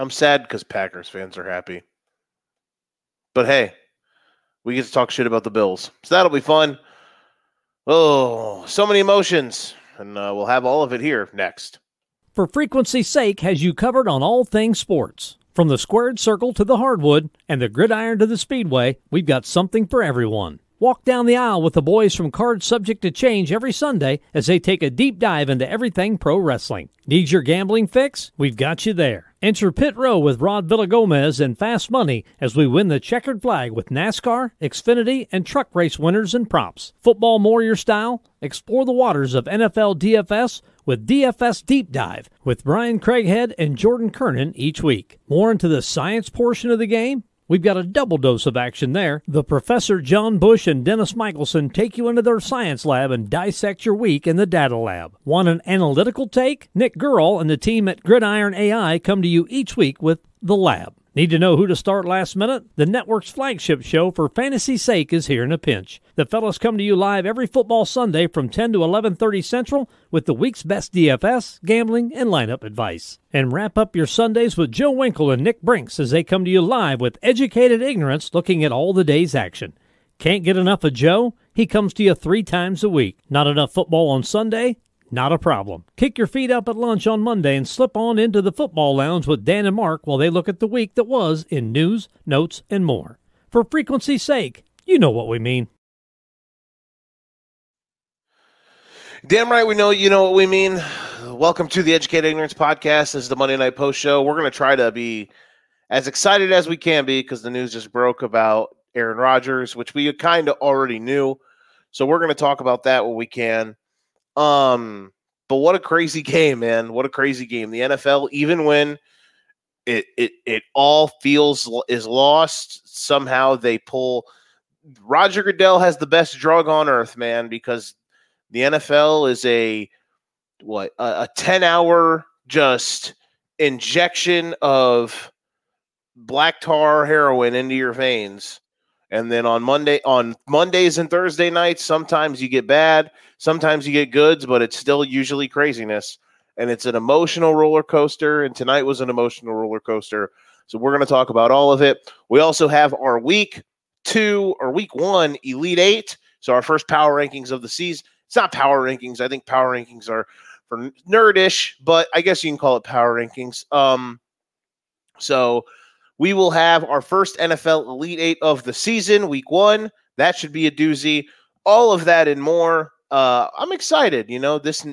I'm sad because Packers fans are happy. But hey, we get to talk shit about the Bills. So that'll be fun. Oh, so many emotions. And we'll have all of it here next. For Frequency's sake, has you covered on all things sports. From the squared circle to the hardwood and the gridiron to the speedway, we've got something for everyone. Walk down the aisle with the boys from Cards Subject to Change every Sunday as they take a deep dive into everything pro wrestling. Need your gambling fix? We've got you there. Enter Pit Row with Rod Villagomez and Fast Money as we win the checkered flag with NASCAR, Xfinity, and truck race winners and props. Football Warrior style? Explore the waters of NFL DFS with DFS Deep Dive with Brian Craighead and Jordan Kernan each week. More into the science portion of the game? We've got a double dose of action there. The Professor John Bush and Dennis Michelson take you into their science lab and dissect your week in the data lab. Want an analytical take? Nick Gurl and the team at Gridiron AI come to you each week with The Lab. Need to know who to start last minute? The network's flagship show for fantasy's sake is here in a pinch. The fellas come to you live every football Sunday from 10 to 11:30 Central with the week's best DFS, gambling, and lineup advice. And wrap up your Sundays with Joe Winkle and Nick Brinks as they come to you live with Educated Ignorance looking at all the day's action. Can't get enough of Joe? He comes to you 3 times a week. Not enough football on Sunday? Not a problem. Kick your feet up at lunch on Monday and slip on into the football lounge with Dan and Mark while they look at the week that was in news, notes, and more. For Frequency's sake, you know what we mean. Damn right we know you know what we mean. Welcome to the Educated Ignorance Podcast. This is the Monday Night Post Show. We're going to try to be as excited as we can be because the news just broke about Aaron Rodgers, which we kind of already knew. So we're going to talk about that when we can. But what a crazy game, man. What a crazy game. The NFL, even when it all is lost, somehow they pull. Roger Goodell has the best drug on earth, man, because the NFL is a 10-hour just injection of black tar heroin into your veins. And then on Mondays and Thursday nights, sometimes you get bad, sometimes you get goods, but it's still usually craziness. And it's an emotional roller coaster. And tonight was an emotional roller coaster. So we're going to talk about all of it. We also have our week 1 Elite Eight. So our first power rankings of the season. It's not power rankings. I think power rankings are for nerdish, but I guess you can call it power rankings. So we will have our first NFL Elite Eight of the season, week 1. That should be a doozy. All of that and more. I'm excited. You know, this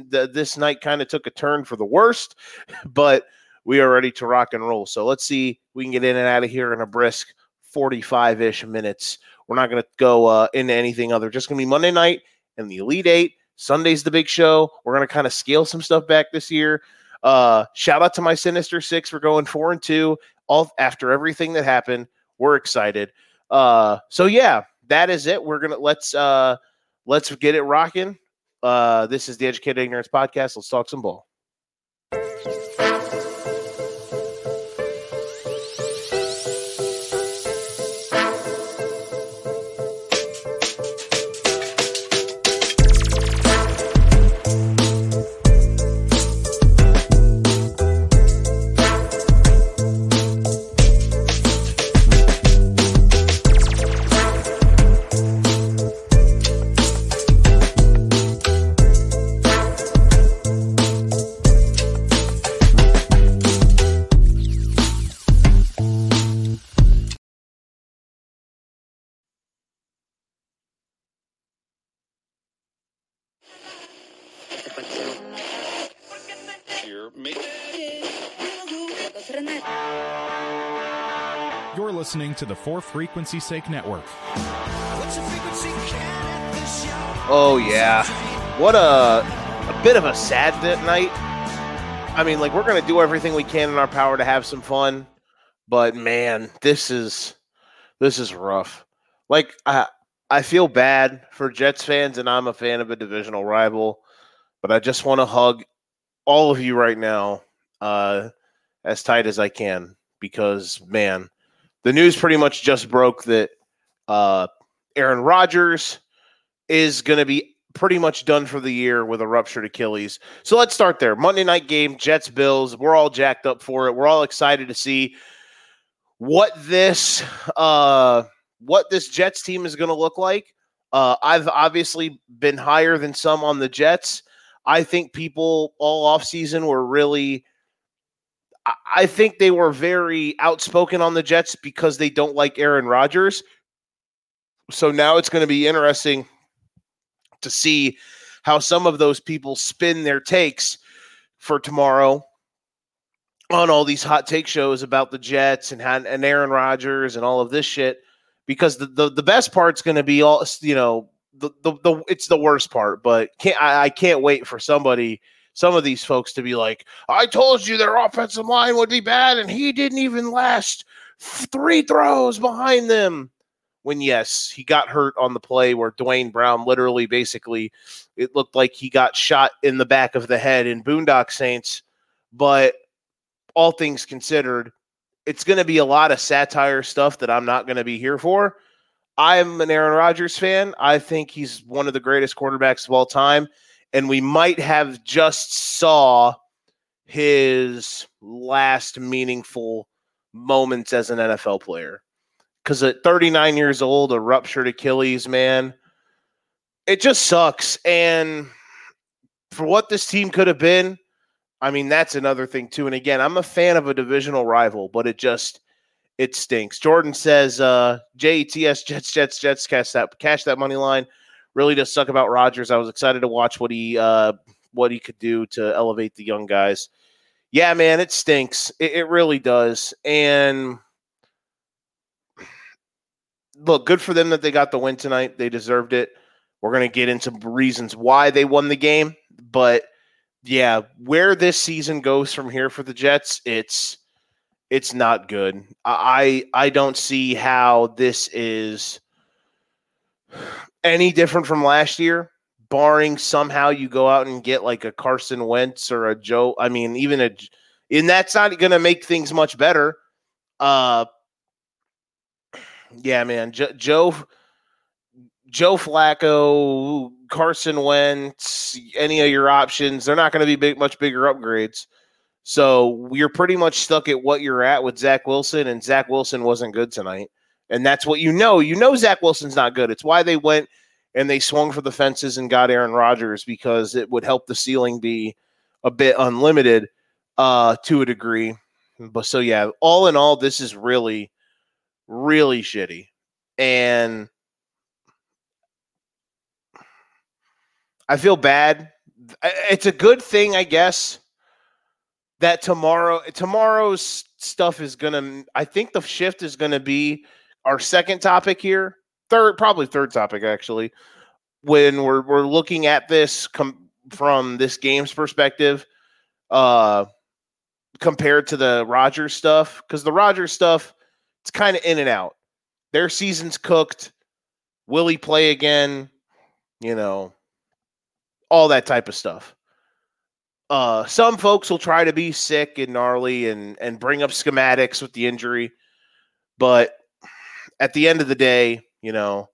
night kind of took a turn for the worst, but we are ready to rock and roll. So let's see if we can get in and out of here in a brisk 45-ish minutes. We're not going to go into anything other. Just going to be Monday night and the Elite Eight. Sunday's the big show. We're going to kind of scale some stuff back this year. Shout out to my Sinister Six. We're going 4-2. All after everything that happened, we're excited. So yeah, that is it. We're gonna let's get it rocking. This is the Educated Ignorance Podcast. Let's talk some ball. Listening to the For Frequency Sake Network. Oh yeah, what a bit of a sad night. I mean, like, we're gonna do everything we can in our power to have some fun, but man, this is rough. Like, I feel bad for Jets fans, and I'm a fan of a divisional rival, but I just want to hug all of you right now, as tight as I can, because man. The news pretty much just broke that Aaron Rodgers is going to be pretty much done for the year with a ruptured Achilles. So let's start there. Monday night game, Jets, Bills. We're all jacked up for it. We're all excited to see what this Jets team is going to look like. I've obviously been higher than some on the Jets. I think people all offseason were really – I think they were very outspoken on the Jets because they don't like Aaron Rodgers. So now it's going to be interesting to see how some of those people spin their takes for tomorrow on all these hot take shows about the Jets and Aaron Rodgers and all of this shit. Because the best part's going to be all, you know, it's the worst part, but I can't wait for some of these folks to be like, I told you their offensive line would be bad and he didn't even last three throws behind them. When yes, he got hurt on the play where Dwayne Brown literally basically, it looked like he got shot in the back of the head in Boondock Saints. But all things considered, it's going to be a lot of satire stuff that I'm not going to be here for. I'm an Aaron Rodgers fan. I think he's one of the greatest quarterbacks of all time. And we might have just saw his last meaningful moments as an NFL player. Because at 39 years old, a ruptured Achilles, man, it just sucks. And for what this team could have been, I mean, that's another thing, too. And again, I'm a fan of a divisional rival, but it stinks. Jordan says, JETS, Jets, cash that money line. Really does suck about Rodgers. I was excited to watch what he could do to elevate the young guys. Yeah, man, it stinks. It really does. And look, good for them that they got the win tonight. They deserved it. We're going to get into reasons why they won the game. But, yeah, where this season goes from here for the Jets, it's not good. I don't see how this is any different from last year, barring somehow you go out and get like a Carson Wentz or a Joe. I mean, and that's not going to make things much better. Yeah, man. Joe Flacco, Carson Wentz, any of your options, they're not going to be much bigger upgrades. So you're pretty much stuck at what you're at with Zach Wilson, and Zach Wilson wasn't good tonight. And that's what you know Zach Wilson's not good. It's why they went and they swung for the fences and got Aaron Rodgers, because it would help the ceiling be a bit unlimited to a degree. But so, yeah, all in all, this is really, really shitty. And I feel bad. It's a good thing, I guess, that tomorrow's stuff is going to, I think the shift is going to be our second topic here. Probably third topic, actually, when we're looking at this from this game's perspective, compared to the Rodgers stuff. Cause the Rodgers stuff, it's kind of in and out. Their season's cooked. Will he play again? You know, all that type of stuff. Some folks will try to be sick and gnarly and bring up schematics with the injury. But at the end of the day, you know,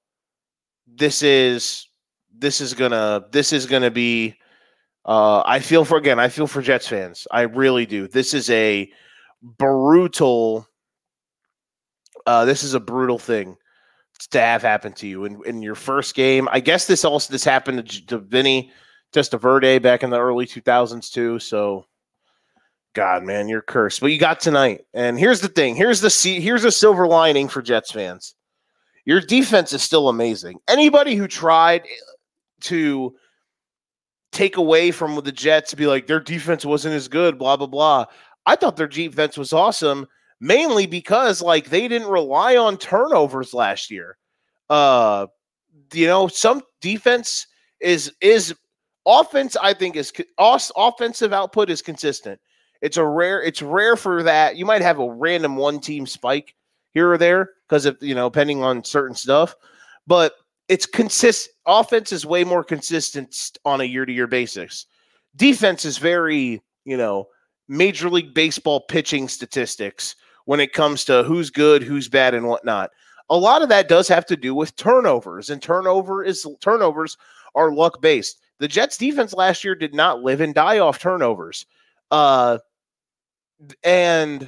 this is gonna be I feel for Jets fans. I really do. This is a brutal thing to have happen to you in your first game. I guess this happened to Vinny Testaverde back in the early 2000s too. So, God, man, you're cursed. But you got tonight. And here's the thing. Here's a silver lining for Jets fans. Your defense is still amazing. Anybody who tried to take away from the Jets, be like, their defense wasn't as good, blah, blah, blah. I thought their defense was awesome. Mainly because, like, they didn't rely on turnovers last year. You know, some defense is offense. I think is offensive output is consistent. It's rare for that. You might have a random one team spike here or there because of, you know, depending on certain stuff, but it's consistent. Offense is way more consistent on a year-to-year basis. Defense is very, you know, Major League Baseball pitching statistics when it comes to who's good, who's bad, and whatnot. A lot of that does have to do with turnovers, and turnovers are luck-based. The Jets' defense last year did not live and die off turnovers. And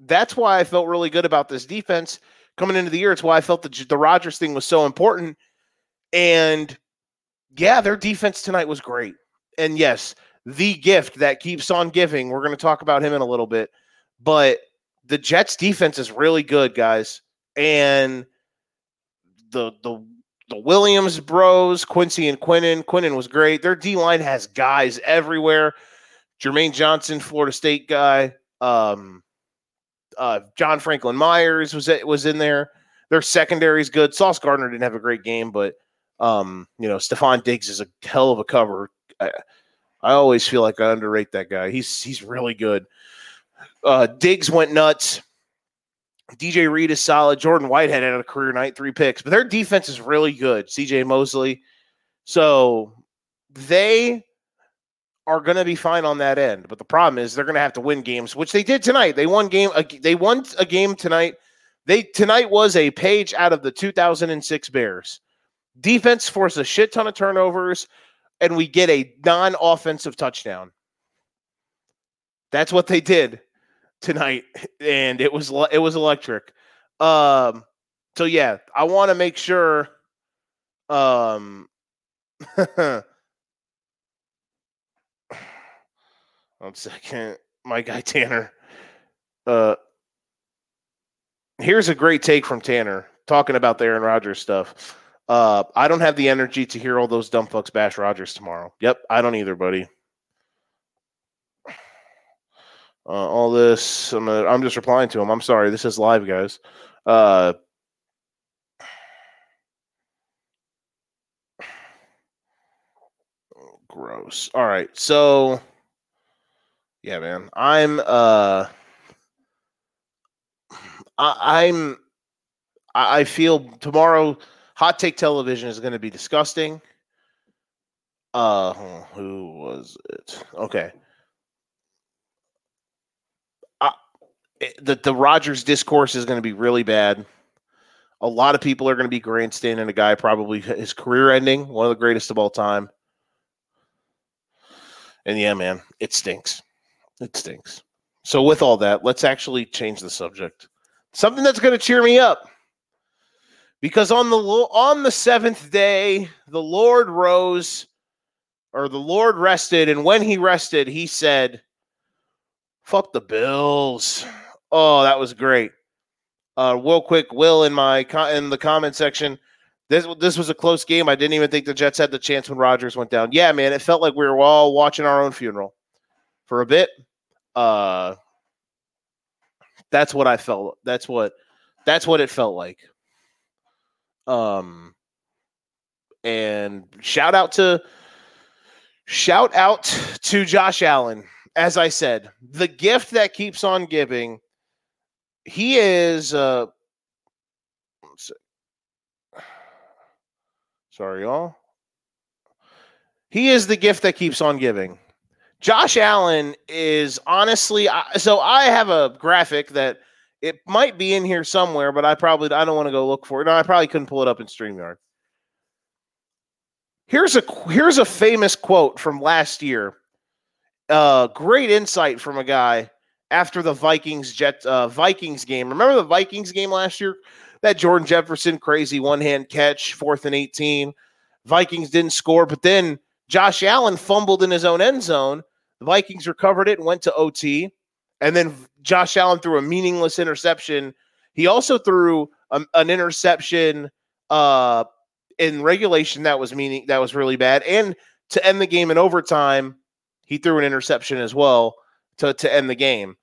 that's why I felt really good about this defense coming into the year. It's why I felt that the Rodgers thing was so important. And, yeah, their defense tonight was great. And, yes, the gift that keeps on giving. We're going to talk about him in a little bit. But the Jets' defense is really good, guys. And the Williams bros, Quincy and Quinnen. Quinnen was great. Their D-line has guys everywhere. Jermaine Johnson, Florida State guy. John Franklin Myers was in there. Their secondary is good. Sauce Gardner didn't have a great game, but Stephon Diggs is a hell of a cover. I always feel like I underrate that guy. He's really good. Diggs went nuts. DJ Reed is solid. Jordan Whitehead had a career night, 3 picks, but their defense is really good. CJ Mosley. So they are going to be fine on that end. But the problem is they're going to have to win games, which they did tonight. They won a game tonight. Tonight was a page out of the 2006 Bears. Defense forced a shit ton of turnovers, and we get a non-offensive touchdown. That's what they did tonight, and it was electric. So yeah, I want to make sure. One second, my guy Tanner. Here's a great take from Tanner talking about the Aaron Rodgers stuff. I don't have the energy to hear all those dumb fucks bash Rodgers tomorrow. Yep, I don't either, buddy. All this, I'm just replying to him. I'm sorry. This is live, guys. Gross. All right. So, yeah, man, I feel tomorrow Hot Take Television is going to be disgusting. Who was it? Okay. The Rodgers discourse is going to be really bad. A lot of people are going to be grandstanding a guy, probably his career ending, one of the greatest of all time. And yeah, man, it stinks. It stinks. So with all that, let's actually change the subject. Something that's going to cheer me up. Because on the seventh day, the Lord rose, or the Lord rested, and when he rested, he said, fuck the Bills. Oh, that was great. Real quick, Will in the comment section. This was a close game. I didn't even think the Jets had the chance when Rodgers went down. Yeah, man, it felt like we were all watching our own funeral for a bit. That's what I felt. That's what it felt like. And shout out to Josh Allen. As I said, the gift that keeps on giving. He is sorry, y'all. He is the gift that keeps on giving. Josh Allen is honestly, so I have a graphic that it might be in here somewhere, but I don't want to go look for it. No, I probably couldn't pull it up in StreamYard. Here's a famous quote from last year. Great insight from a guy after the Vikings game. Remember the Vikings game last year? That Jordan Jefferson crazy one-hand catch, 4th and 18. Vikings didn't score, but then Josh Allen fumbled in his own end zone. The Vikings recovered it and went to OT. And then Josh Allen threw a meaningless interception. He also threw an interception in regulation that was really bad. And to end the game in overtime, he threw an interception as well to end the game.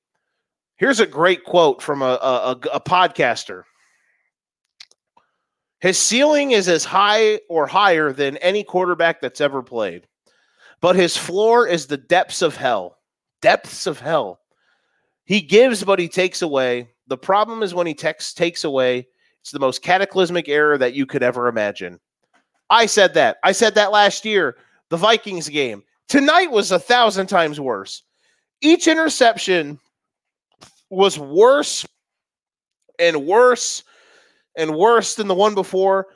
Here's a great quote from a podcaster. His ceiling is as high or higher than any quarterback that's ever played, but his floor is the depths of hell. Depths of hell. He gives, but he takes away. The problem is when he takes away, it's the most cataclysmic error that you could ever imagine. I said that. I said that last year, the Vikings game. Tonight was 1,000 times worse. Each interception was worse and worse and worse than the one before.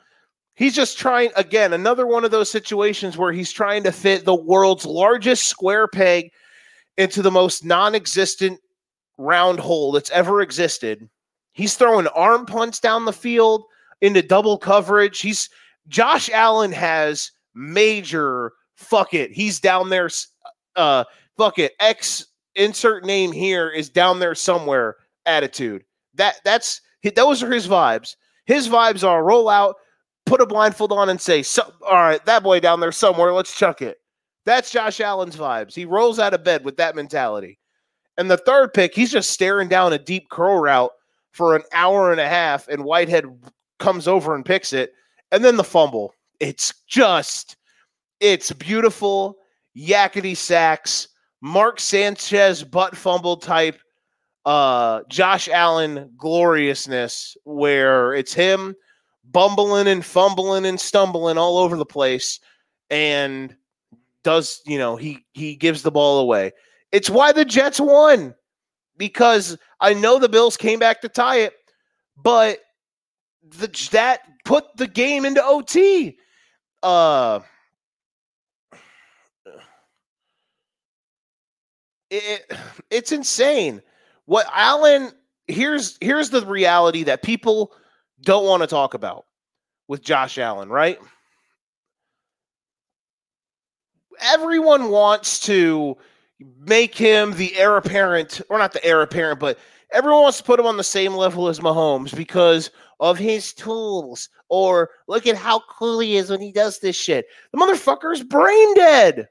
He's just trying, again, another one of those situations where he's trying to fit the world's largest square peg into the most non-existent round hole that's ever existed. He's throwing arm punts down the field into double coverage. Josh Allen has major fuck it. He's down there. Fuck it. X insert name here is down there somewhere attitude. Those are his vibes. His vibes are roll out, put a blindfold on and say, all right, that boy down there somewhere, let's chuck it. That's Josh Allen's vibes. He rolls out of bed with that mentality. And the third pick, he's just staring down a deep curl route for an hour and a half, and Whitehead comes over and picks it. And then the fumble. It's beautiful yakety sacks, Mark Sanchez butt fumble type, Josh Allen gloriousness, where it's him bumbling and fumbling and stumbling all over the place, and does, you know, he gives the ball away. It's why the Jets won, because I know the Bills came back to tie it, but that put the game into OT. It's insane. What Allen, here's the reality that people don't want to talk about with Josh Allen, right? Everyone wants to make him the heir apparent, or not the heir apparent, but everyone wants to put him on the same level as Mahomes because of his tools, or look at how cool he is when he does this shit. The motherfucker's brain dead.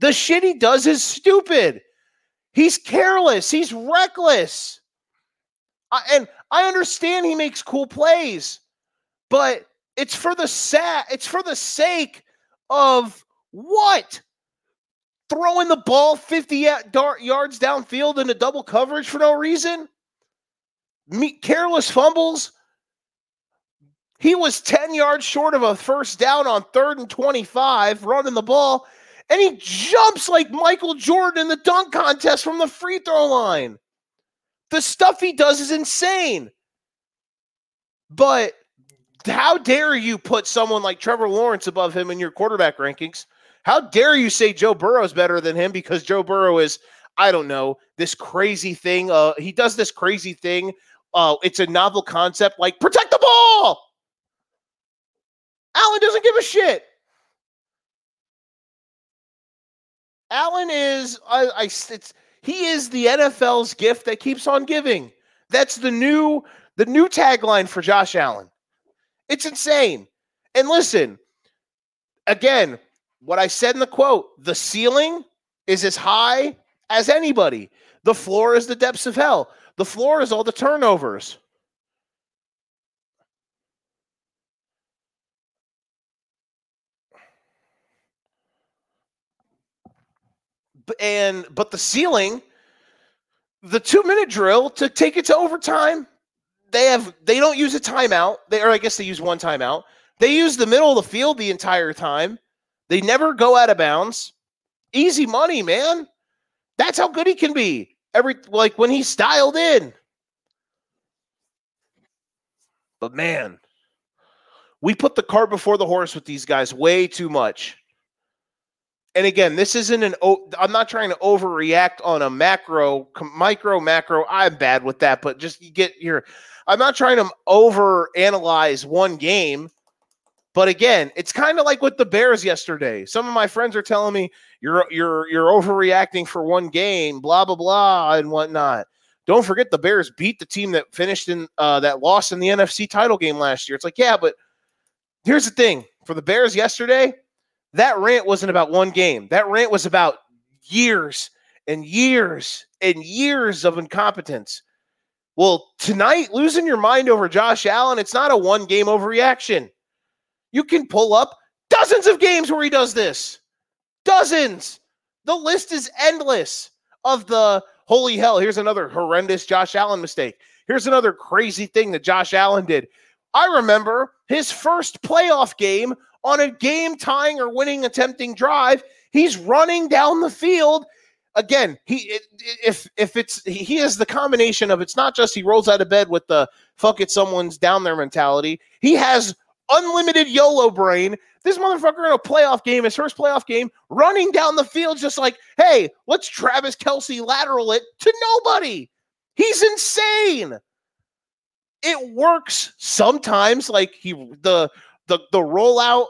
The shit he does is stupid. He's careless. He's reckless. And I understand he makes cool plays, but it's for the sake of what? Throwing the ball 50 yards downfield into double coverage for no reason? Careless fumbles? He was 10 yards short of a first down on 3rd and 25, running the ball, and he jumps like Michael Jordan in the dunk contest from the free throw line. The stuff he does is insane. But how dare you put someone like Trevor Lawrence above him in your quarterback rankings? How dare you say Joe Burrow is better than him because Joe Burrow is, I don't know, this crazy thing. He does this crazy thing. It's a novel concept like protect the ball. Allen doesn't give a shit. Allen is, he is the NFL's gift that keeps on giving. That's the new tagline for Josh Allen. It's insane. And listen, again, what I said in the quote, the ceiling is as high as anybody. The floor is the depths of hell. The floor is all the turnovers. But the ceiling, the 2-minute drill to take it to overtime, they don't use a timeout. I guess they use one timeout. They use the middle of the field the entire time. They never go out of bounds. Easy money, man. That's how good he can be. Like when he's dialed in. But man, we put the cart before the horse with these guys way too much. And again, this isn't I'm not trying to overreact on a micro, macro. I'm bad with that, but just I'm not trying to overanalyze one game. But again, it's kind of like with the Bears yesterday. Some of my friends are telling me you're overreacting for one game, blah, blah, blah, and whatnot. Don't forget the Bears beat the team that finished in that lost in the NFC title game last year. It's like, yeah, but here's the thing for the Bears yesterday. That rant wasn't about one game. That rant was about years and years and years of incompetence. Well, tonight, losing your mind over Josh Allen, it's not a one-game overreaction. You can pull up dozens of games where he does this. Dozens. The list is endless of the, holy hell, here's another horrendous Josh Allen mistake. Here's another crazy thing that Josh Allen did. I remember his first playoff game on a game-tying or winning attempting drive, he's running down the field. Again, he is the combination of it's not just he rolls out of bed with the fuck it, someone's down there mentality. He has unlimited YOLO brain. This motherfucker in a playoff game, his first playoff game, running down the field just like, hey, let's Travis Kelce lateral it to nobody. He's insane. It works sometimes, like the rollout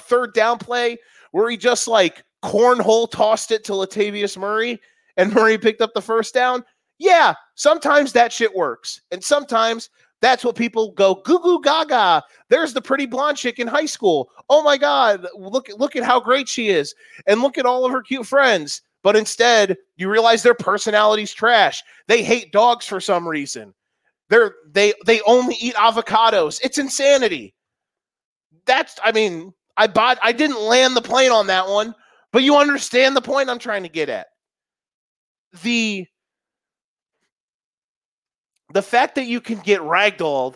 third down play where he just like cornhole tossed it to Latavius Murray and Murray picked up the first down. Yeah, sometimes that shit works. And sometimes that's what people go, goo goo gaga. There's the pretty blonde chick in high school. Oh my God, look at how great she is. And look at all of her cute friends. But instead, you realize their personality's trash. They hate dogs for some reason. They only eat avocados. It's insanity. I didn't land the plane on that one, but you understand the point I'm trying to get at. The fact that you can get ragdolled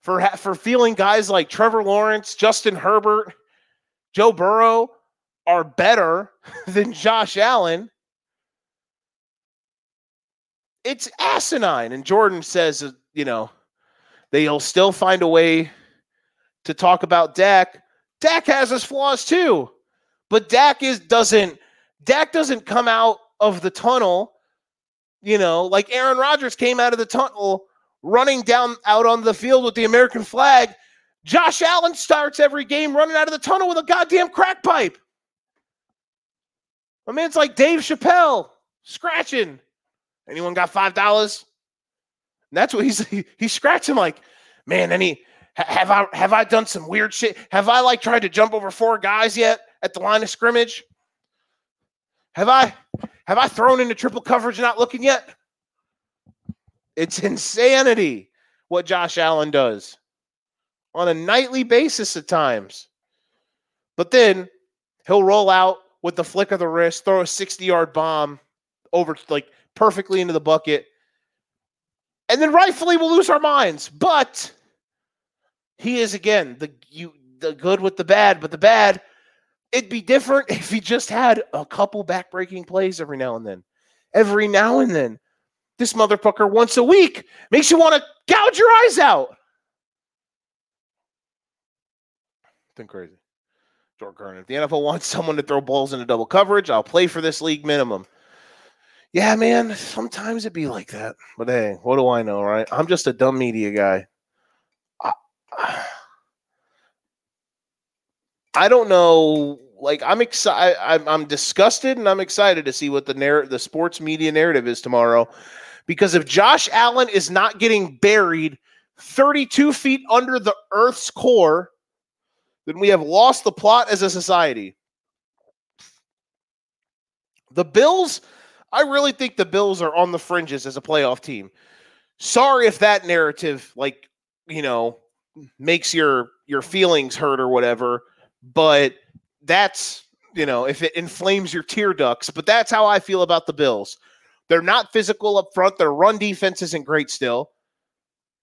for feeling guys like Trevor Lawrence, Justin Herbert, Joe Burrow are better than Josh Allen, it's asinine. And Jordan says, you know, they'll still find a way to talk about Dak. Dak has his flaws too, but Dak doesn't come out of the tunnel. You know, like Aaron Rodgers came out of the tunnel running down out on the field with the American flag. Josh Allen starts every game running out of the tunnel with a goddamn crack pipe. My man's like Dave Chappelle, scratching. Anyone got $5? And that's what he's scratching like, man, have I done some weird shit? Have I like tried to jump over four guys yet at the line of scrimmage? Have I thrown into triple coverage not looking yet? It's insanity what Josh Allen does on a nightly basis at times. But then he'll roll out with the flick of the wrist, throw a 60-yard bomb over like perfectly into the bucket. And then rightfully we'll lose our minds. But he is, again, the good with the bad, but the bad, it'd be different if he just had a couple back-breaking plays every now and then. Every now and then. This motherfucker once a week makes you want to gouge your eyes out. Been crazy. Jordan Kernan, if the NFL wants someone to throw balls into double coverage, I'll play for this league minimum. Yeah, man, sometimes it'd be like that. But hey, what do I know, right? I'm just a dumb media guy. I don't know. Like, I'm excited. I'm disgusted, and I'm excited to see what the sports media narrative is tomorrow. Because if Josh Allen is not getting buried 32 feet under the Earth's core, then we have lost the plot as a society. The Bills, I really think the Bills are on the fringes as a playoff team. Sorry if that narrative, like, you know, makes your feelings hurt or whatever. But that's, you know, if it inflames your tear ducts, but that's how I feel about the Bills. They're not physical up front. Their run defense isn't great still.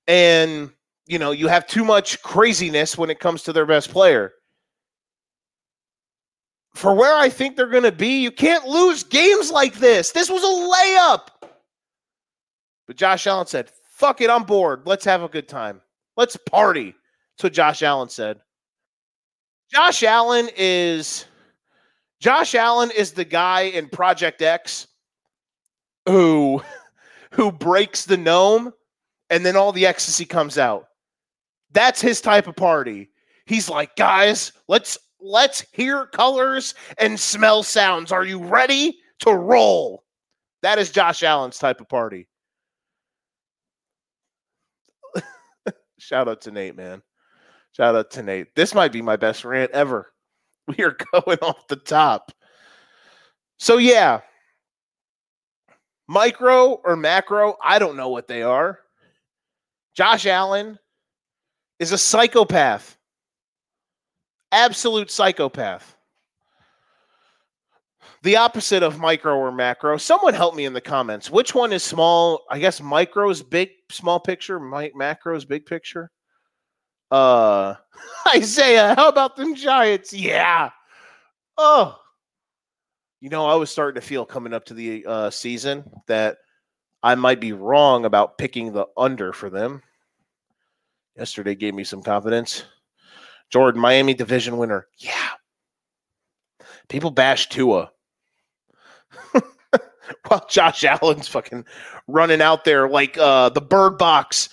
And, you know, you have too much craziness when it comes to their best player. For where I think they're going to be, you can't lose games like this. This was a layup. But Josh Allen said, fuck it, I'm bored. Let's have a good time. Let's party. That's what Josh Allen said. Josh Allen is the guy in Project X who breaks the gnome and then all the ecstasy comes out. That's his type of party. He's like, guys, let's hear colors and smell sounds. Are you ready to roll? That is Josh Allen's type of party. Shout out to Nate, man. Shout out to Nate. This might be my best rant ever. We are going off the top. So, yeah. Micro or macro, I don't know what they are. Josh Allen is a psychopath. Absolute psychopath. The opposite of micro or macro. Someone help me in the comments. Which one is small? I guess micro is big, small picture. Macro is big picture. Isaiah, how about them Giants? Yeah. Oh, you know, I was starting to feel coming up to the season that I might be wrong about picking the under for them. yesterday gave me some confidence. Jordan, Miami division winner. Yeah. People bash Tua. While Josh Allen's fucking running out there like the Bird Box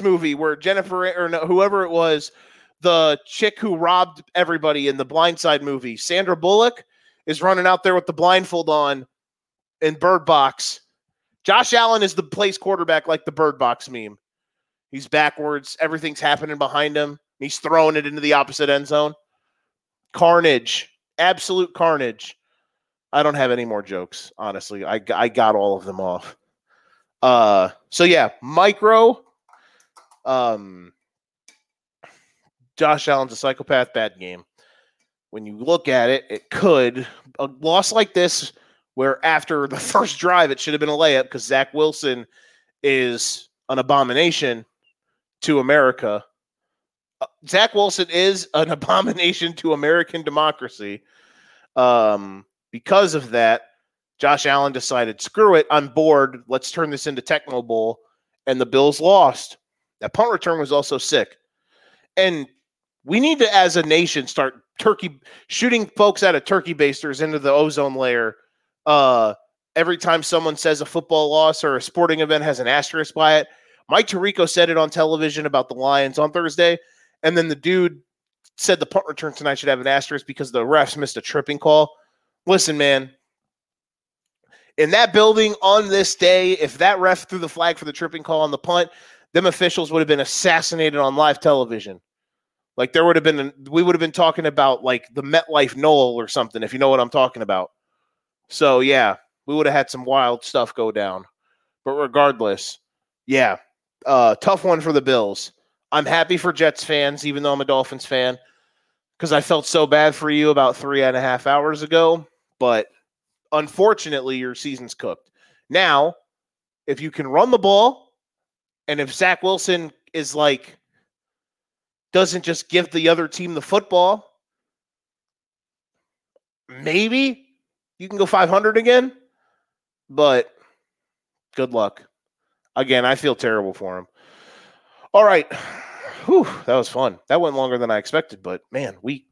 movie where whoever it was, the chick who robbed everybody in the Blind Side movie, Sandra Bullock, is running out there with the blindfold on in Bird Box. Josh Allen is the place quarterback like the Bird Box meme. He's backwards. Everything's happening behind him. He's throwing it into the opposite end zone. Carnage. Absolute carnage. I don't have any more jokes, honestly. I got all of them off. So, yeah, micro. Josh Allen's a psychopath. Bad game. When you look at it, it could. A loss like this, where after the first drive, it should have been a layup because Zach Wilson is an abomination to America. Zach Wilson is an abomination to American democracy. Because of that, Josh Allen decided, screw it, I'm bored. Let's turn this into Tecmo Bowl. And the Bills lost. That punt return was also sick. And we need to, as a nation, start shooting folks out of turkey basters into the ozone layer. Every time someone says a football loss or a sporting event has an asterisk by it. Mike Tirico said it on television about the Lions on Thursday. And then the dude said the punt return tonight should have an asterisk because the refs missed a tripping call. Listen, man, in that building on this day, if that ref threw the flag for the tripping call on the punt, them officials would have been assassinated on live television. Like there would have been, we would have been talking about like the MetLife Knoll or something, if you know what I'm talking about. So yeah, we would have had some wild stuff go down, but regardless, yeah, tough one for the Bills. I'm happy for Jets fans, even though I'm a Dolphins fan, because I felt so bad for you about 3.5 hours ago. But unfortunately, your season's cooked. Now, if you can run the ball, and if Zach Wilson is like, doesn't just give the other team the football, maybe you can go 500 again. But good luck. Again, I feel terrible for him. All right. Whew, that was fun. That went longer than I expected, but man, we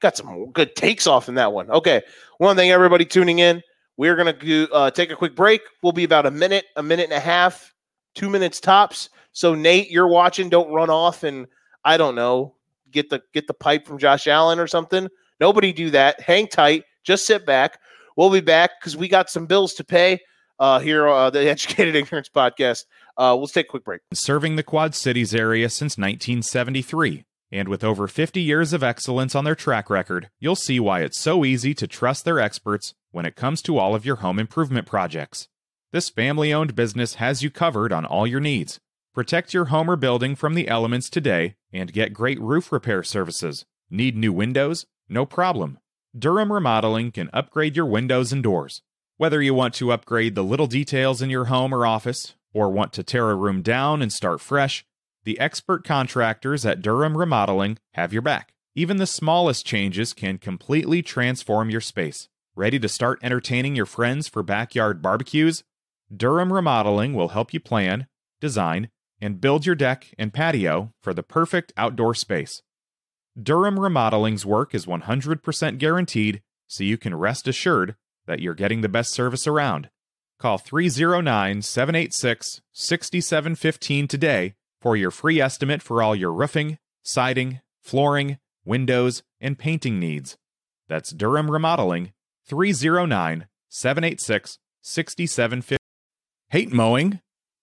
got some good takes off in that one. Okay. One thing, everybody tuning in, we're going to take a quick break. We'll be about a minute and a half, 2 minutes tops. So Nate, you're watching. Don't run off and I don't know, get the pipe from Josh Allen or something. Nobody do that. Hang tight. Just sit back. We'll be back because we got some bills to pay here on the Educated Ignorance Podcast. We'll take a quick break. Serving the Quad Cities area since 1973, and with over 50 years of excellence on their track record, you'll see why it's so easy to trust their experts when it comes to all of your home improvement projects. This family-owned business has you covered on all your needs. Protect your home or building from the elements today and get great roof repair services. Need new windows? No problem. Durham Remodeling can upgrade your windows and doors. Whether you want to upgrade the little details in your home or office, or want to tear a room down and start fresh, the expert contractors at Durham Remodeling have your back. Even the smallest changes can completely transform your space. Ready to start entertaining your friends for backyard barbecues? Durham Remodeling will help you plan, design, and build your deck and patio for the perfect outdoor space. Durham Remodeling's work is 100% guaranteed, so you can rest assured that you're getting the best service around. Call 309-786-6715 today for your free estimate for all your roofing, siding, flooring, windows, and painting needs. That's Durham Remodeling, 309-786-6715. Hate mowing?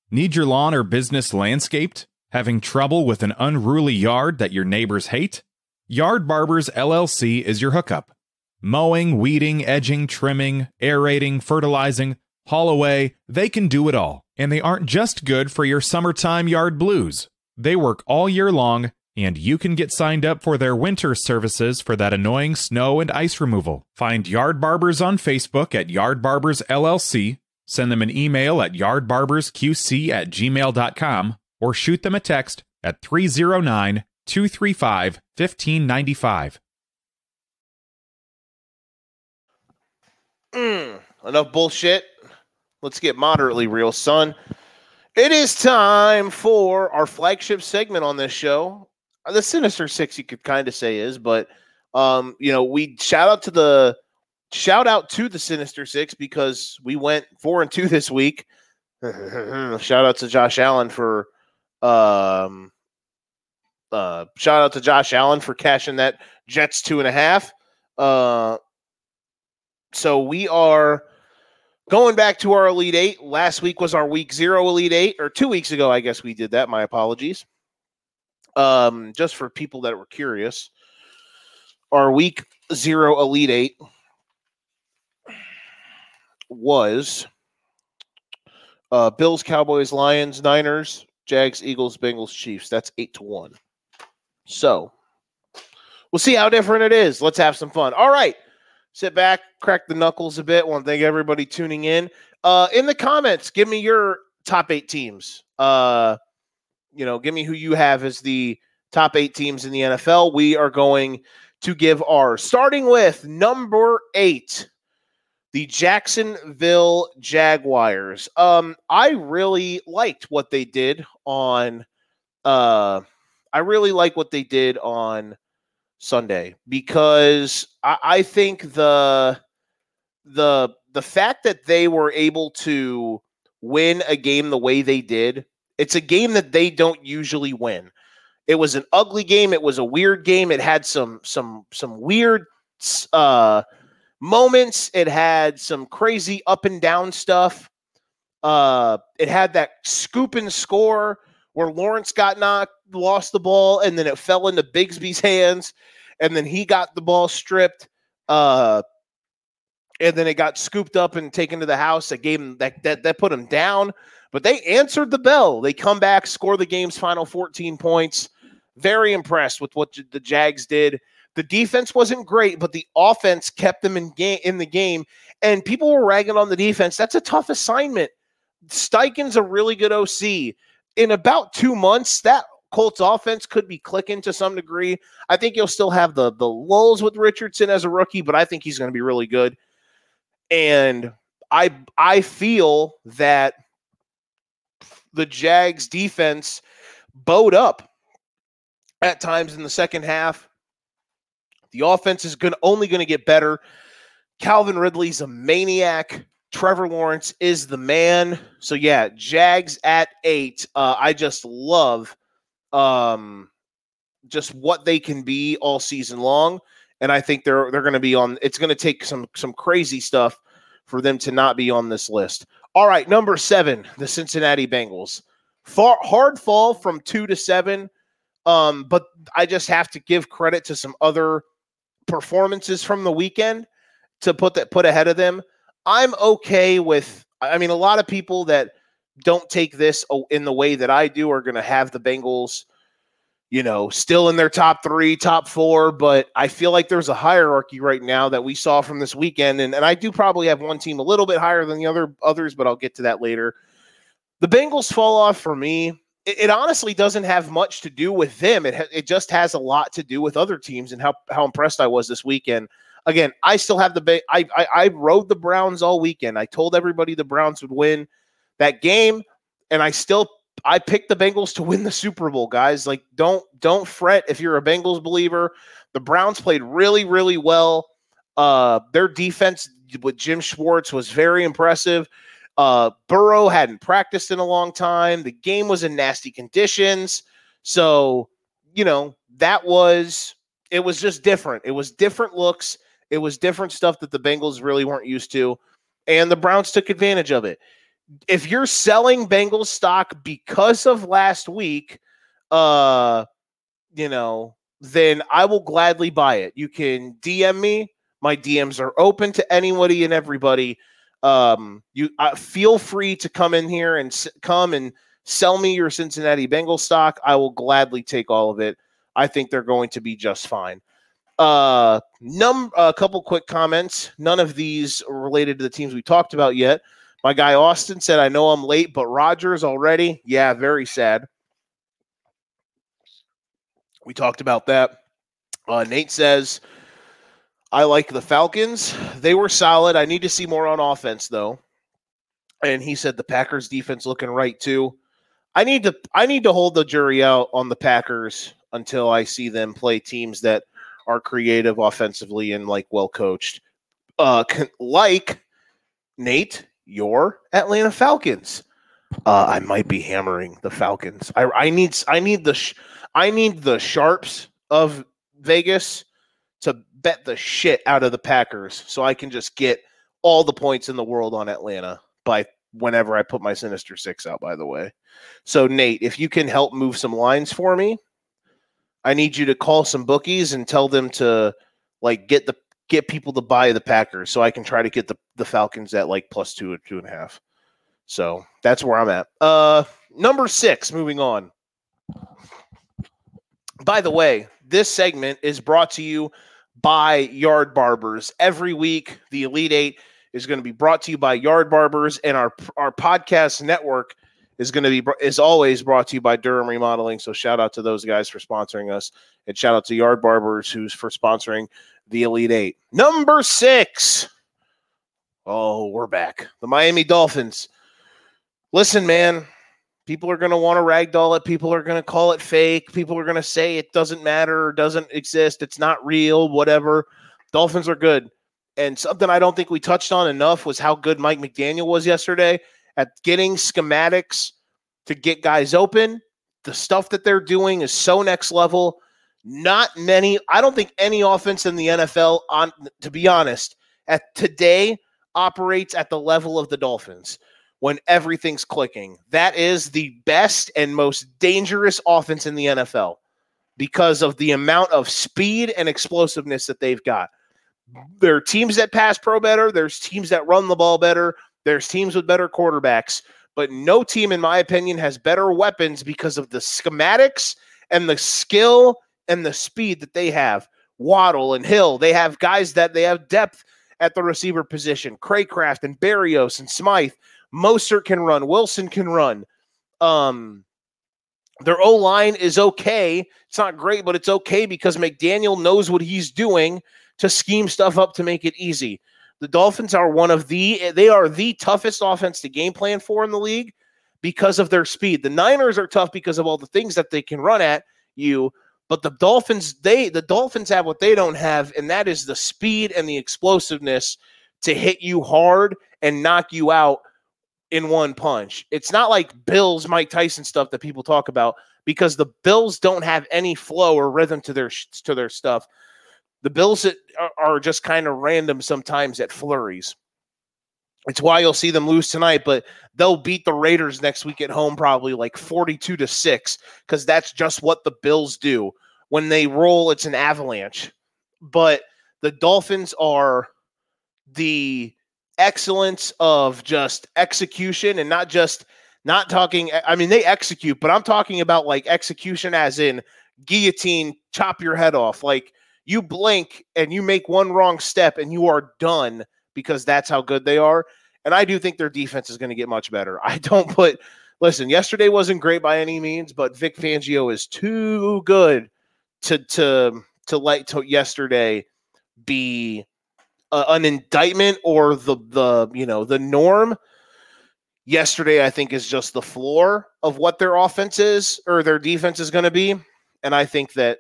Need your lawn or business landscaped? Having trouble with an unruly yard that your neighbors hate? Yard Barbers LLC is your hookup. Mowing, weeding, edging, trimming, aerating, fertilizing, haul away, they can do it all. And they aren't just good for your summertime yard blues. They work all year long, and you can get signed up for their winter services for that annoying snow and ice removal. Find Yard Barbers on Facebook at Yard Barbers LLC. Send them an email at yardbarbersqc@gmail.com or shoot them a text at 309-235-1595. Enough bullshit. Let's get moderately real, son. It is time for our flagship segment on this show. The Sinister Six, you could kind of say is, but we shout out to the Sinister Six because we went 4-2 this week. Shout out to Josh Allen for cashing that Jets 2.5. So we are going back to our Elite Eight. Last week was our Week 0 Elite Eight, or 2 weeks ago, I guess we did that. My apologies. Just for people that were curious, our Week 0 Elite Eight was Bills, Cowboys, Lions, Niners, Jags, Eagles, Bengals, Chiefs. That's 8-1. So we'll see how different it is. Let's have some fun. All right. Sit back, crack the knuckles a bit. Want to thank everybody tuning in. In the comments, give me your top 8 teams. Give me who you have as the top 8 teams in the NFL. We are going to give ours, starting with number 8, the Jacksonville Jaguars. I really liked what they did on. I really like what they did on Sunday, because I think the fact that they were able to win a game the way they did, it's a game that they don't usually win. It was an ugly game. It was a weird game. It had some weird moments. It had some crazy up and down stuff. It had that scoop and score where Lawrence got knocked, lost the ball, and then it fell into Bigsby's hands, and then he got the ball stripped, and then it got scooped up and taken to the house. That gave him that put him down, but they answered the bell. They come back, score the game's final 14 points. Very impressed with what the Jags did. The defense wasn't great, but the offense kept them in the game, and people were ragging on the defense. That's a tough assignment. Steichen's a really good OC. In about 2 months, that Colts offense could be clicking to some degree. I think you'll still have the lulls with Richardson as a rookie, but I think he's going to be really good. And I feel that the Jags defense bowed up at times in the second half. The offense is only going to get better. Calvin Ridley's a maniac. Trevor Lawrence is the man. So, yeah, Jags at 8. I just love just what they can be all season long. And I think they're going to be on – it's going to take some crazy stuff for them to not be on this list. All right, number 7, the Cincinnati Bengals. Hard fall from 2 to 7, but I just have to give credit to some other performances from the weekend to put ahead of them. I'm okay with, a lot of people that don't take this in the way that I do are going to have the Bengals, still in their top 3, top 4, but I feel like there's a hierarchy right now that we saw from this weekend, and I do probably have one team a little bit higher than the others, but I'll get to that later. The Bengals fall off for me. It honestly doesn't have much to do with them. It just has a lot to do with other teams and how impressed I was this weekend. Again, I still have I rode the Browns all weekend. I told everybody the Browns would win that game, and I picked the Bengals to win the Super Bowl, guys. Like, don't fret if you're a Bengals believer. The Browns played really, really well. Their defense with Jim Schwartz was very impressive. Burrow hadn't practiced in a long time. The game was in nasty conditions. So, it was just different. It was different looks. It was different stuff that the Bengals really weren't used to, and the Browns took advantage of it. If you're selling Bengals stock because of last week, then I will gladly buy it. You can DM me. My DMs are open to anybody and everybody. You feel free to come in here and come and sell me your Cincinnati Bengals stock. I will gladly take all of it. I think they're going to be just fine. A couple quick comments. None of these are related to the teams we talked about yet. My guy Austin said, I know I'm late, but Rodgers already? Yeah, very sad. We talked about that. Nate says, I like the Falcons. They were solid. I need to see more on offense, though. And he said the Packers defense looking right, too. I need to hold the jury out on the Packers until I see them play teams that are creative offensively and like well coached, like Nate, your Atlanta Falcons. I might be hammering the Falcons. I need the sharps of Vegas to bet the shit out of the Packers so I can just get all the points in the world on Atlanta by whenever I put my Sinister Six out, by the way. So, Nate, if you can help move some lines for me, I need you to call some bookies and tell them to like get people to buy the Packers so I can try to get the Falcons at like +2 or 2.5. So that's where I'm at. Number 6, moving on. By the way, this segment is brought to you by Yard Barbers. Every week, the Elite Eight is going to be brought to you by Yard Barbers, and our podcast network is going to be is always brought to you by Durham Remodeling. So shout out to those guys for sponsoring us, and shout out to Yard Barbers for sponsoring the Elite Eight. Number 6. Oh, we're back. The Miami Dolphins. Listen, man, people are going to want to ragdoll it. People are going to call it fake. People are going to say it doesn't matter, or doesn't exist, it's not real, whatever. Dolphins are good. And something I don't think we touched on enough was how good Mike McDaniel was yesterday at getting schematics to get guys open. The stuff that they're doing is so next level. Not many, I don't think any offense in the NFL, to be honest, at today operates at the level of the Dolphins. When everything's clicking, that is the best and most dangerous offense in the NFL because of the amount of speed and explosiveness that they've got. There are teams that pass pro better. There's teams that run the ball better. There's teams with better quarterbacks, but no team, in my opinion, has better weapons because of the schematics and the skill and the speed that they have. Waddle and Hill, they have guys that they have depth at the receiver position. Craycraft and Berrios and Smythe. Mostert can run. Wilson can run. Their O-line is okay. It's not great, but it's okay because McDaniel knows what he's doing to scheme stuff up to make it easy. The Dolphins are the toughest offense to game plan for in the league because of their speed. The Niners are tough because of all the things that they can run at you, but the Dolphins, the Dolphins have what they don't have, and that is the speed and the explosiveness to hit you hard and knock you out in one punch. It's not like Bills, Mike Tyson stuff that people talk about because the Bills don't have any flow or rhythm to their stuff. The Bills are just kind of random sometimes at flurries. It's why you'll see them lose tonight, but they'll beat the Raiders next week at home probably like 42-6 because that's just what the Bills do. When they roll, it's an avalanche. But the Dolphins are the excellence of just execution and not talking. I mean, they execute, but I'm talking about like execution as in guillotine, chop your head off. Like you blink and you make one wrong step and you are done because that's how good they are. And I do think their defense is going to get much better. Listen, yesterday wasn't great by any means, but Vic Fangio is too good to yesterday be an indictment or the norm. Yesterday, I think, is just the floor of what their offense is or their defense is going to be, and I think that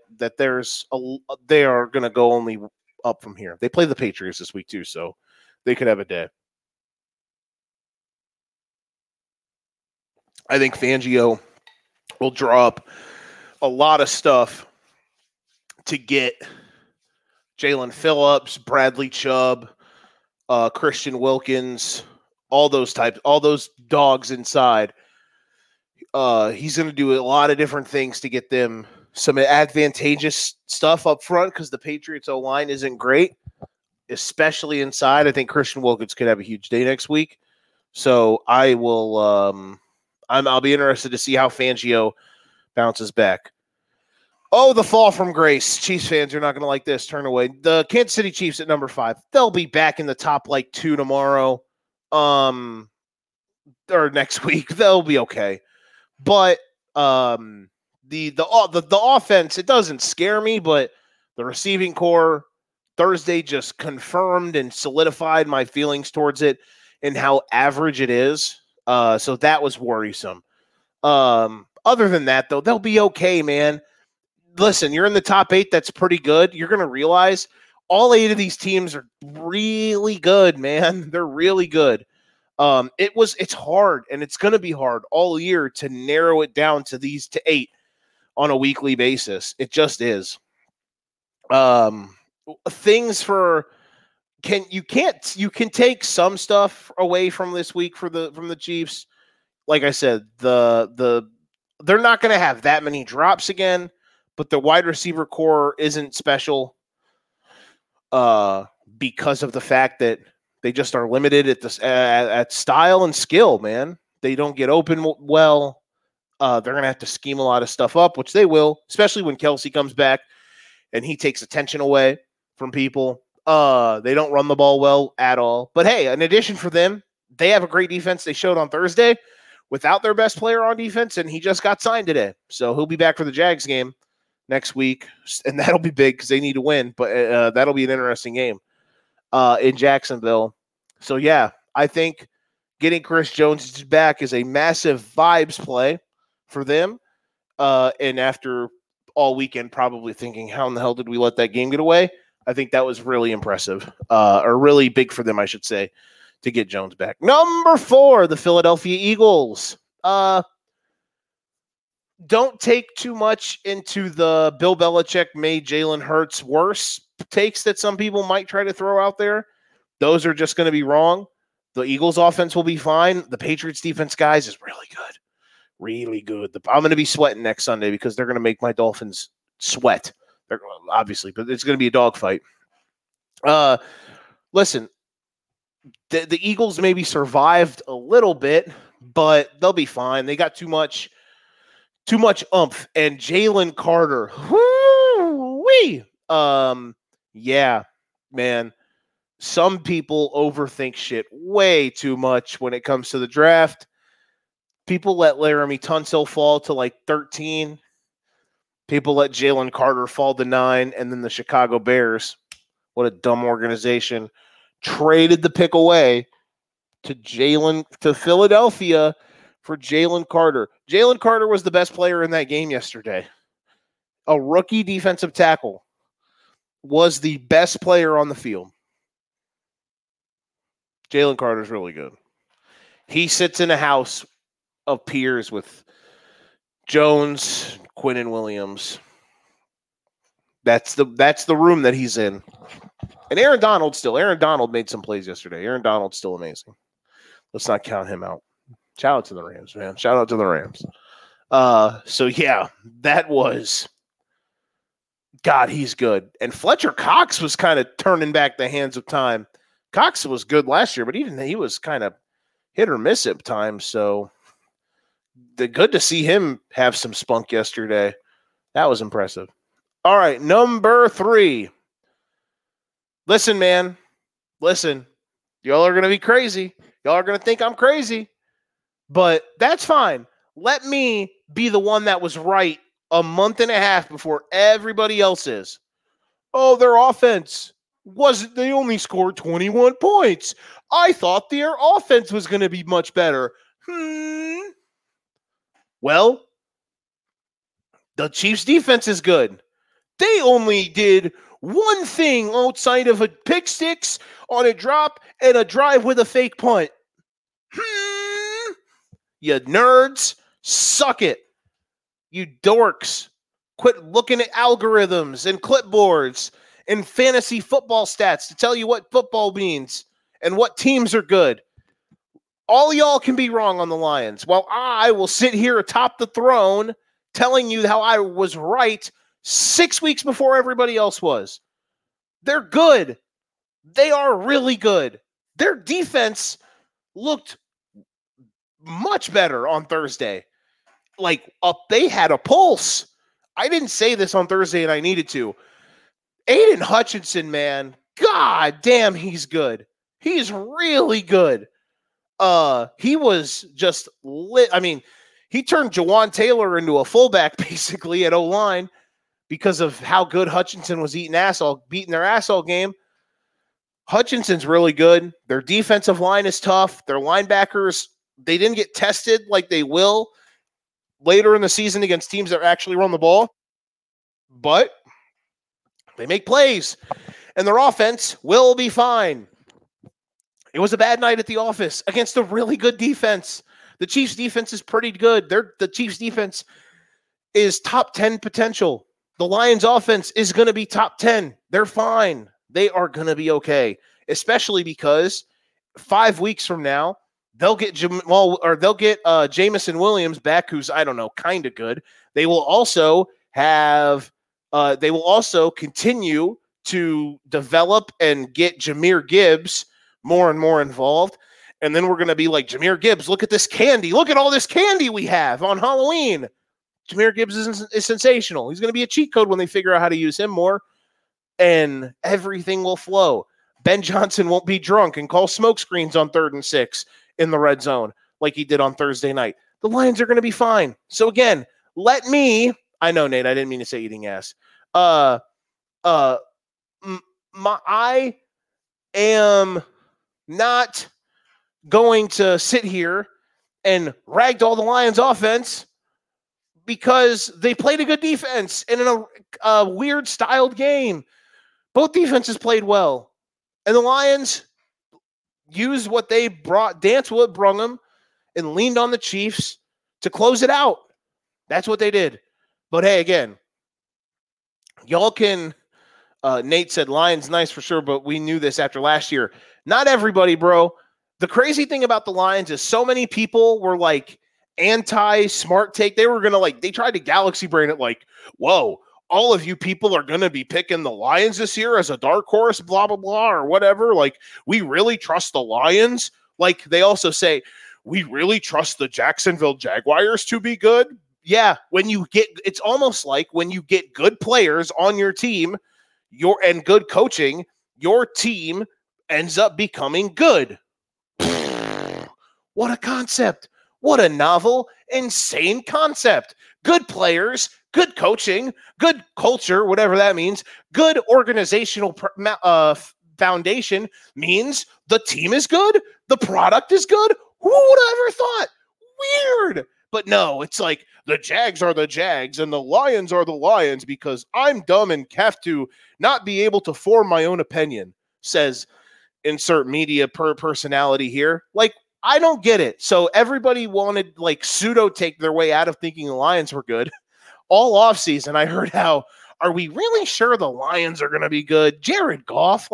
they are going to go only up from here. They play the Patriots this week too, so they could have a day. I think Fangio will draw up a lot of stuff to get Jalen Phillips, Bradley Chubb, Christian Wilkins, all those dogs inside. He's going to do a lot of different things to get them some advantageous stuff up front because the Patriots O-line isn't great, especially inside. I think Christian Wilkins could have a huge day next week. So I will. I'll be interested to see how Fangio bounces back. Oh, the fall from grace. Chiefs fans are not going to like this. Turn away. The Kansas City Chiefs at number 5. They'll be back in the top like 2 tomorrow or next week. They'll be okay. But the offense, it doesn't scare me, but the receiving core Thursday just confirmed and solidified my feelings towards it and how average it is. So that was worrisome. Other than that, though, they'll be okay, man. Listen, you're in the top 8. That's pretty good. You're going to realize all 8 of these teams are really good, man. They're really good. It's hard, and it's going to be hard all year to narrow it down to these to 8 on a weekly basis. It just is. You can take some stuff away from this week from the Chiefs. Like I said, they're not going to have that many drops again, but the wide receiver core isn't special because of the fact that they just are limited at style and skill, man. They don't get open well. They're going to have to scheme a lot of stuff up, which they will, especially when Kelsey comes back and he takes attention away from people. They don't run the ball well at all. But, hey, in addition for them, they have a great defense. They showed on Thursday without their best player on defense, and he just got signed today. So he'll be back for the Jags game next week, and that'll be big because they need to win. But that'll be an interesting game in Jacksonville. So, yeah, I think getting Chris Jones back is a massive vibes play for them. And after all weekend probably thinking, how in the hell did we let that game get away? I think that was really impressive, or really big for them, I should say, to get Jones back. Number 4, the Philadelphia Eagles. Don't take too much into the Bill Belichick made Jalen Hurts worse takes that some people might try to throw out there. Those are just going to be wrong. The Eagles offense will be fine. The Patriots defense, guys, is really good. Really good. I'm going to be sweating next Sunday because they're going to make my Dolphins sweat. They're, obviously, but it's going to be a dogfight. Listen, the Eagles maybe survived a little bit, but they'll be fine. They got too much oomph. And Jalen Carter, whoo-wee. Yeah, man. Some people overthink shit way too much when it comes to the draft. People let Laramie Tunsil fall to like 13. People let Jalen Carter fall to 9. And then the Chicago Bears, what a dumb organization, traded the pick away to Philadelphia for Jalen Carter. Jalen Carter was the best player in that game yesterday. A rookie defensive tackle was the best player on the field. Jalen Carter's really good. He sits in a house of peers with Jones, Quinnen Williams. That's the room that he's in. And Aaron Donald still. Aaron Donald made some plays yesterday. Aaron Donald's still amazing. Let's not count him out. Shout out to the Rams, man. Shout out to the Rams. So yeah, that was God, he's good. And Fletcher Cox was kind of turning back the hands of time. Cox was good last year, but he was kind of hit or miss at times, so good to see him have some spunk yesterday. That was impressive. All right, number 3. Listen, man. Listen. Y'all are going to be crazy. Y'all are going to think I'm crazy. But that's fine. Let me be the one that was right a month and a half before everybody else is. Oh, their offense wasn't. They only scored 21 points. I thought their offense was going to be much better. Well, the Chiefs' defense is good. They only did one thing outside of a pick six on a drop and a drive with a fake punt. You nerds, suck it. You dorks, quit looking at algorithms and clipboards and fantasy football stats to tell you what football means and what teams are good. All y'all can be wrong on the Lions, while I will sit here atop the throne telling you how I was right 6 weeks before everybody else was. They're good. They are really good. Their defense looked much better on Thursday. They had a pulse. I didn't say this on Thursday, and I needed to. Aidan Hutchinson, man, God damn, he's good. He's really good. He was just lit. I mean, he turned Jawan Taylor into a fullback basically at O-line because of how good Hutchinson was beating their ass all game. Hutchinson's really good. Their defensive line is tough. Their linebackers, they didn't get tested like they will later in the season against teams that actually run the ball, but they make plays, and their offense will be fine. It was a bad night at the office against a really good defense. The Chiefs' defense is pretty good. The Chiefs' defense is top 10 potential. The Lions' offense is going to be top 10. They're fine. They are going to be okay, especially because 5 weeks from now, they'll get Jamison Williams back, who's, I don't know, kind of good. They will also have continue to develop and get Jahmyr Gibbs more and more involved. And then we're going to be like, Jahmyr Gibbs, look at this candy. Look at all this candy we have on Halloween. Jahmyr Gibbs is sensational. He's going to be a cheat code when they figure out how to use him more. And everything will flow. Ben Johnson won't be drunk and call smoke screens on 3rd and 6 in the red zone like he did on Thursday night. The Lions are going to be fine. So, again, I know, Nate, I didn't mean to say eating ass. I am not going to sit here and ragdoll the Lions offense because they played a good defense and in a weird styled game. Both defenses played well. And the Lions used what they brought, danced what brung them, and leaned on the Chiefs to close it out. That's what they did. But, hey, again, y'all can Nate said Lions nice for sure, but we knew this after last year. Not everybody, bro. The crazy thing about the Lions is so many people were like anti-smart take. They were going to they tried to galaxy brain it like, whoa, all of you people are going to be picking the Lions this year as a dark horse, blah, blah, blah, or whatever. Like, we really trust the Lions. Like, they also say, we really trust the Jacksonville Jaguars to be good. Yeah, it's almost like when you get good players on your team and good coaching, your team ends up becoming good. What a concept. What a novel, insane concept. Good players, good coaching, good culture, whatever that means, good organizational foundation means the team is good, the product is good. Who would have ever thought? Weird. But no, it's like the Jags are the Jags and the Lions are the Lions because I'm dumb and have to not be able to form my own opinion, says insert media per personality here. Like, I don't get it. So everybody wanted pseudo take their way out of thinking the Lions were good. All offseason, I heard how, are we really sure the Lions are going to be good? Jared Goff,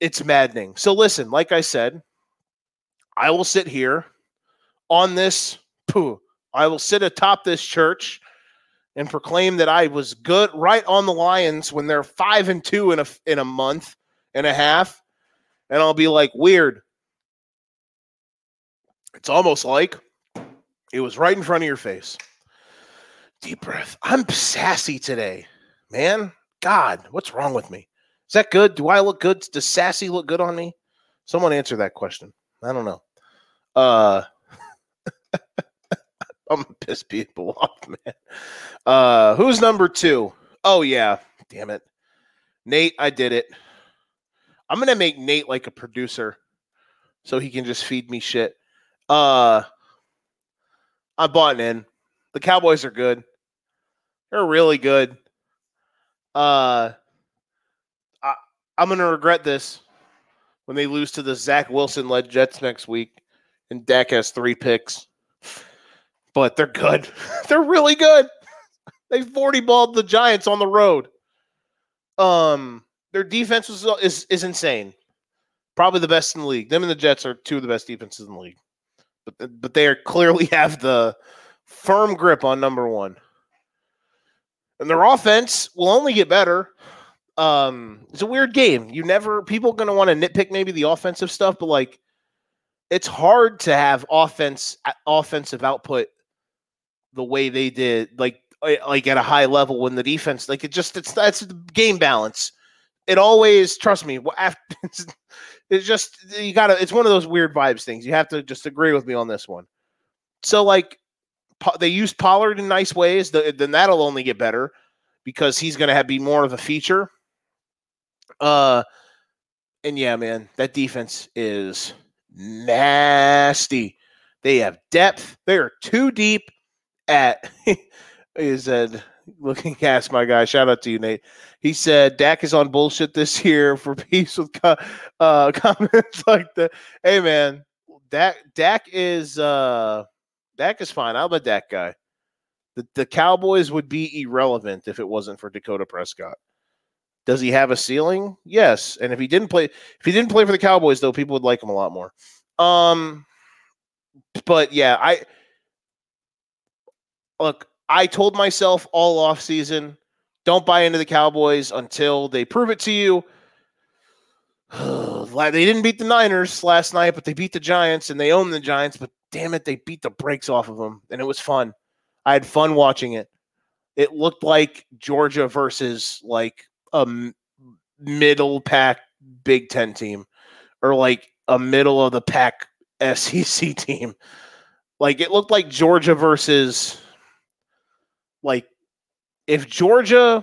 it's maddening. So listen, like I said, I will sit here on this poo. I will sit atop this church and proclaim that I was good right on the Lions when they're 5-2 in a month and a half. And I'll be like, weird. It's almost like it was right in front of your face. Deep breath. I'm sassy today, man. God, what's wrong with me? Is that good? Do I look good? Does sassy look good on me? Someone answer that question. I don't know. I'm going to piss people off, man. Who's number 2? Oh, yeah. Damn it. Nate, I did it. I'm going to make Nate like a producer so he can just feed me shit. I bought in. The Cowboys are good. They're really good. I'm going to regret this when they lose to the Zach Wilson-led Jets next week and Dak has 3 picks. But they're good. They're really good. They 40-balled the Giants on the road. Their defense is insane. Probably the best in the league. Them and the Jets are 2 of the best defenses in the league. But they are clearly have the firm grip on number 1. And their offense will only get better. It's a weird game. People are going to want to nitpick maybe the offensive stuff, but it's hard to have offensive output the way they did, like at a high level when the defense, that's the game balance. It always, trust me, it's just, it's one of those weird vibes things. You have to just agree with me on this one. So they use Pollard in nice ways. Then that'll only get better because he's going to be more of a feature. And yeah, man, that defense is nasty. They have depth. They are too deep at – he said – looking ass, my guy. Shout out to you, Nate. He said, Dak is on bullshit this year for peace with comments like that. Hey, man, Dak is fine. I'm a Dak guy. The Cowboys would be irrelevant if it wasn't for Dakota Prescott. Does he have a ceiling? Yes. And if he didn't play for the Cowboys, though, people would like him a lot more. But yeah, I told myself all offseason, don't buy into the Cowboys until they prove it to you. They didn't beat the Niners last night, but they beat the Giants, and they own the Giants, but damn it, they beat the brakes off of them, and it was fun. I had fun watching it. It looked like Georgia versus, a middle-pack Big Ten team or, a middle-of-the-pack SEC team. It looked like Georgia versus... if Georgia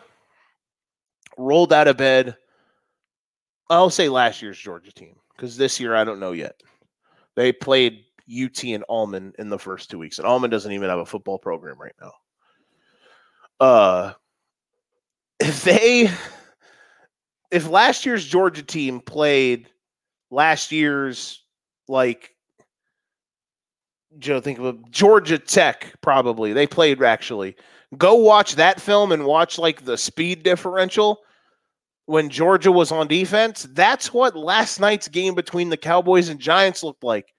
rolled out of bed, I'll say last year's Georgia team, because this year I don't know yet. They played UT and Allman in the first 2 weeks, and Allman doesn't even have a football program right now. If last year's Georgia team played last year's Joe, think of Georgia Tech, probably. They played actually. Go watch that film and watch the speed differential when Georgia was on defense. That's what last night's game between the Cowboys and Giants looked like.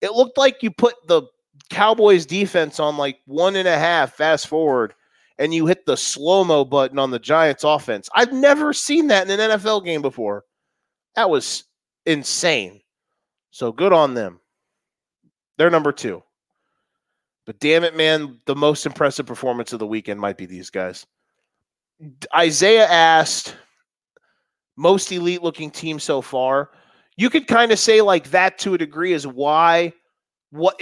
It looked like you put the Cowboys defense on 1.5 fast forward and you hit the slow-mo button on the Giants offense. I've never seen that in an NFL game before. That was insane. So good on them. They're number two. But damn it, man, the most impressive performance of the weekend might be these guys. Isaiah asked, most elite-looking team so far. You could kind of say that to a degree is why what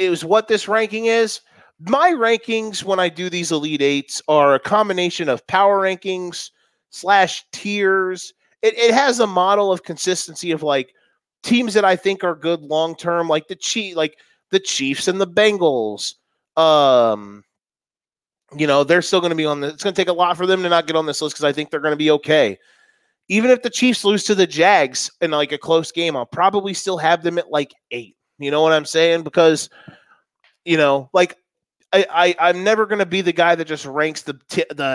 this ranking is. My rankings when I do these Elite Eights are a combination of power rankings / tiers. It has a model of consistency of teams that I think are good long-term, the Chiefs and the Bengals. They're still going to be on this. It's going to take a lot for them to not get on this list because I think they're going to be okay. Even if the Chiefs lose to the Jags in a close game, I'll probably still have them at 8. You know what I'm saying? Because, I'm never going to be the guy that just ranks the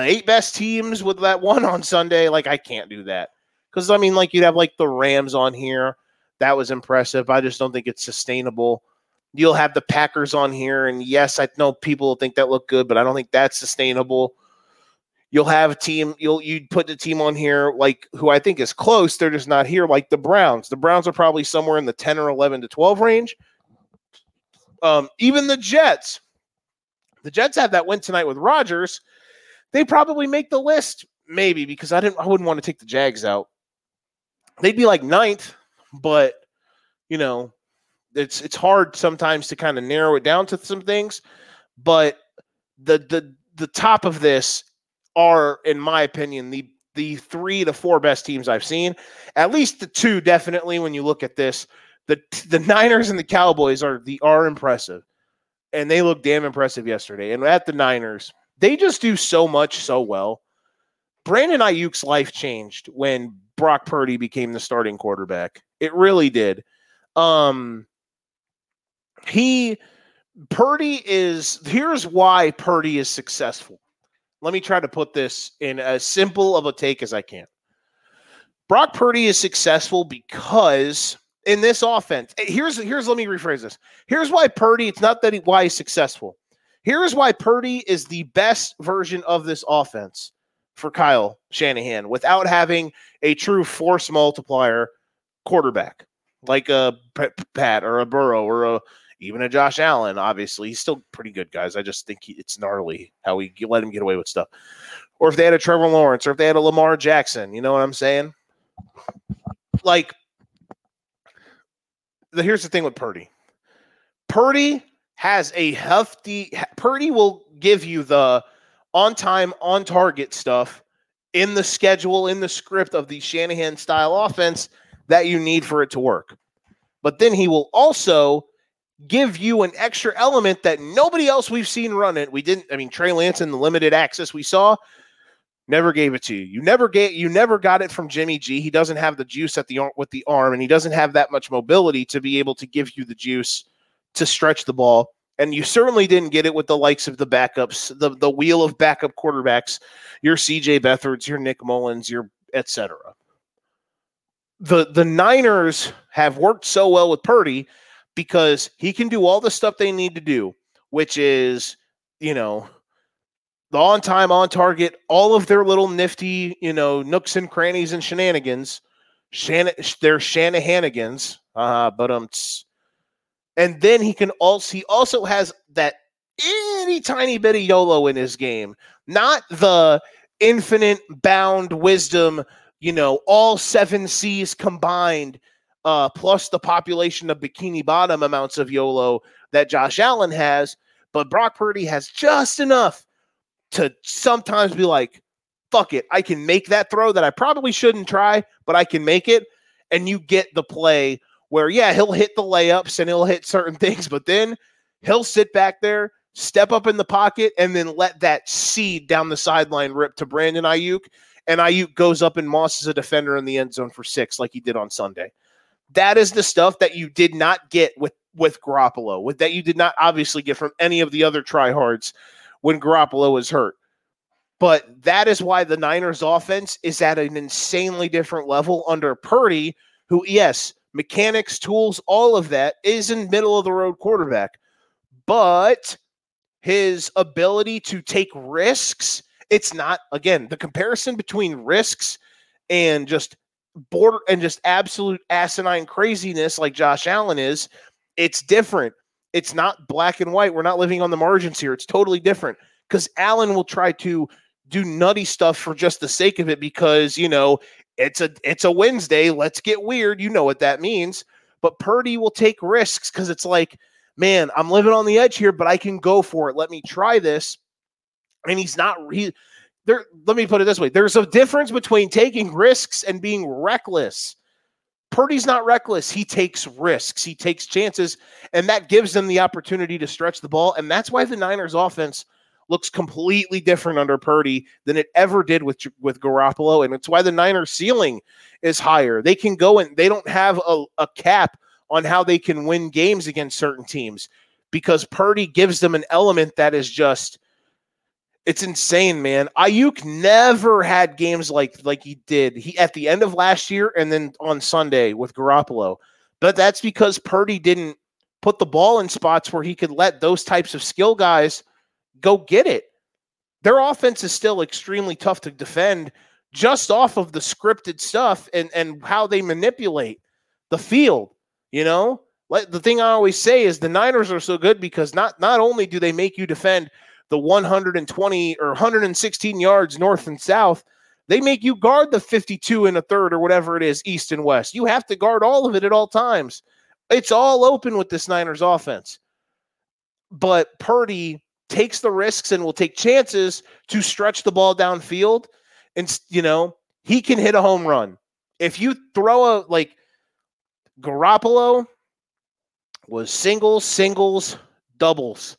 8 best teams with that one on Sunday. I can't do that. Because, you'd have the Rams on here. That was impressive. I just don't think it's sustainable. You'll have the Packers on here, and yes, I know people think that look good, but I don't think that's sustainable. You'll have a team. You'd put the team on here who I think is close. They're just not here, the Browns. The Browns are probably somewhere in the 10 or 11 to 12 range. Even the Jets. The Jets have that win tonight with Rodgers. They probably make the list, maybe, because I wouldn't want to take the Jags out. They'd be 9th, but It's hard sometimes to kind of narrow it down to some things, but the top of this are, in my opinion, the 3 to 4 best teams I've seen. At least the 2, definitely. When you look at this, the Niners and the Cowboys are impressive, and they looked damn impressive yesterday. And at the Niners, they just do so much so well. Brandon Ayuk's life changed when Brock Purdy became the starting quarterback. It really did. Here's why Purdy is successful. Let me try to put this in as simple of a take as I can. Brock Purdy is successful because in this offense, let me rephrase this. Here's why Purdy, it's not that why he's successful. Here's why Purdy is the best version of this offense for Kyle Shanahan without having a true force multiplier quarterback. Like a Pat or a Burrow or even a Josh Allen, obviously. He's still pretty good, guys. I just think it's gnarly how we let him get away with stuff. Or if they had a Trevor Lawrence or if they had a Lamar Jackson, you know what I'm saying? Here's the thing with Purdy. Purdy has a hefty – Purdy will give you the on-time, on-target stuff in the schedule, in the script of the Shanahan-style offense – that you need for it to work. But then he will also give you an extra element that nobody else we've seen run it. We didn't. I mean, Trey Lance in the limited access we saw never gave it to you. You never got it from Jimmy G. He doesn't have the juice at the with the arm, and he doesn't have that much mobility to be able to give you the juice to stretch the ball. And you certainly didn't get it with the likes of the backups, the wheel of backup quarterbacks, your CJ Beathard's, your Nick Mullins, your et cetera. The Niners have worked so well with Purdy because he can do all the stuff they need to do, which is, you know, the on time, on target, all of their little nifty, you know, nooks and crannies and shenanigans, their Shanahanigans, and then he also has that itty tiny bit of YOLO in his game, not the infinite bound wisdom, you know, all seven C's combined, plus the population of Bikini Bottom amounts of YOLO that Josh Allen has. But Brock Purdy has just enough to sometimes be like, fuck it, I can make that throw that I probably shouldn't try, but I can make it. And you get the play where, yeah, he'll hit the layups and he'll hit certain things, but then he'll sit back there, step up in the pocket, and then let that seed down the sideline rip to Brandon Ayuk. And Ayuk goes up and mosses a defender in the end zone for 6 like he did on Sunday. That is the stuff that you did not get with Garoppolo, that you did not obviously get from any of the other tryhards when Garoppolo was hurt. But that is why the Niners offense is at an insanely different level under Purdy, who, yes, mechanics, tools, all of that, is in middle of the road quarterback. But his ability to take risks, it's not, again, the comparison between risks and just absolute asinine craziness like Josh Allen is, it's different. It's not black and white. We're not living on the margins here. It's totally different because Allen will try to do nutty stuff for just the sake of it because, you know, it's a Wednesday. Let's get weird. You know what that means. But Purdy will take risks because it's like, man, I'm living on the edge here, but I can go for it. Let me try this. And he's not there. Let me put it this way. There's a difference between taking risks and being reckless. Purdy's not reckless. He takes risks. He takes chances. And that gives them the opportunity to stretch the ball. And that's why the Niners offense looks completely different under Purdy than it ever did with Garoppolo. And it's why the Niners ceiling is higher. They can go and they don't have a cap on how they can win games against certain teams because Purdy gives them an element that is just, it's insane, man. Ayuk never had games like he did at the end of last year and then on Sunday with Garoppolo. But that's because Purdy didn't put the ball in spots where he could let those types of skill guys go get it. Their offense is still extremely tough to defend just off of the scripted stuff and how they manipulate the field, you know? Like, the thing I always say is the Niners are so good because not only do they make you defend the 120 or 116 yards north and south, they make you guard the 52 1/3 or whatever it is, east and west. You have to guard all of it at all times. It's all open with this Niners offense. But Purdy takes the risks and will take chances to stretch the ball downfield. And, you know, he can hit a home run. If you throw Garoppolo was singles, doubles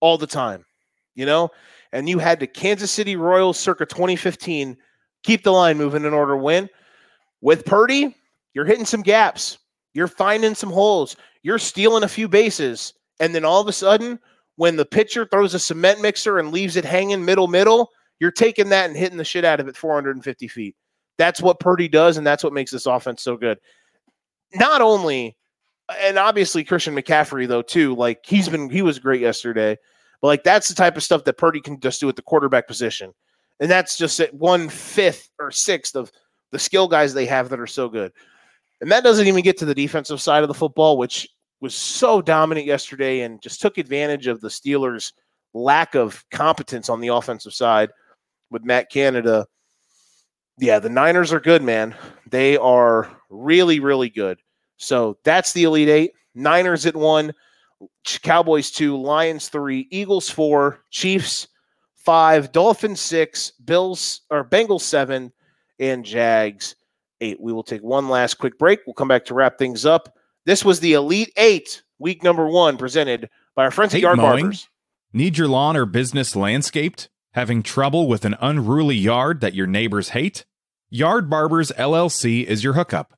all the time. You know, and you had the Kansas City Royals circa 2015 keep the line moving in order to win. With Purdy, you're hitting some gaps. You're finding some holes. You're stealing a few bases. And then all of a sudden, when the pitcher throws a cement mixer and leaves it hanging middle, you're taking that and hitting the shit out of it 450 feet. That's what Purdy does, and that's what makes this offense so good. Not only, and obviously Christian McCaffrey, though, too, he was great yesterday. But that's the type of stuff that Purdy can just do at the quarterback position. And that's just at 1/5 or 1/6 of the skill guys they have that are so good. And that doesn't even get to the defensive side of the football, which was so dominant yesterday and just took advantage of the Steelers' lack of competence on the offensive side with Matt Canada. Yeah, the Niners are good, man. They are really, really good. So that's the Elite Eight. Niners at 1. Cowboys 2, Lions 3, Eagles 4, Chiefs 5, Dolphins 6, Bengals 7, and Jags 8. We will take one last quick break. We'll come back to wrap things up. This was the Elite Eight week number one, presented by our friends at Yard Barbers. Need your lawn or business landscaped? Having trouble with an unruly yard that your neighbors hate? Yard Barbers LLC is your hookup.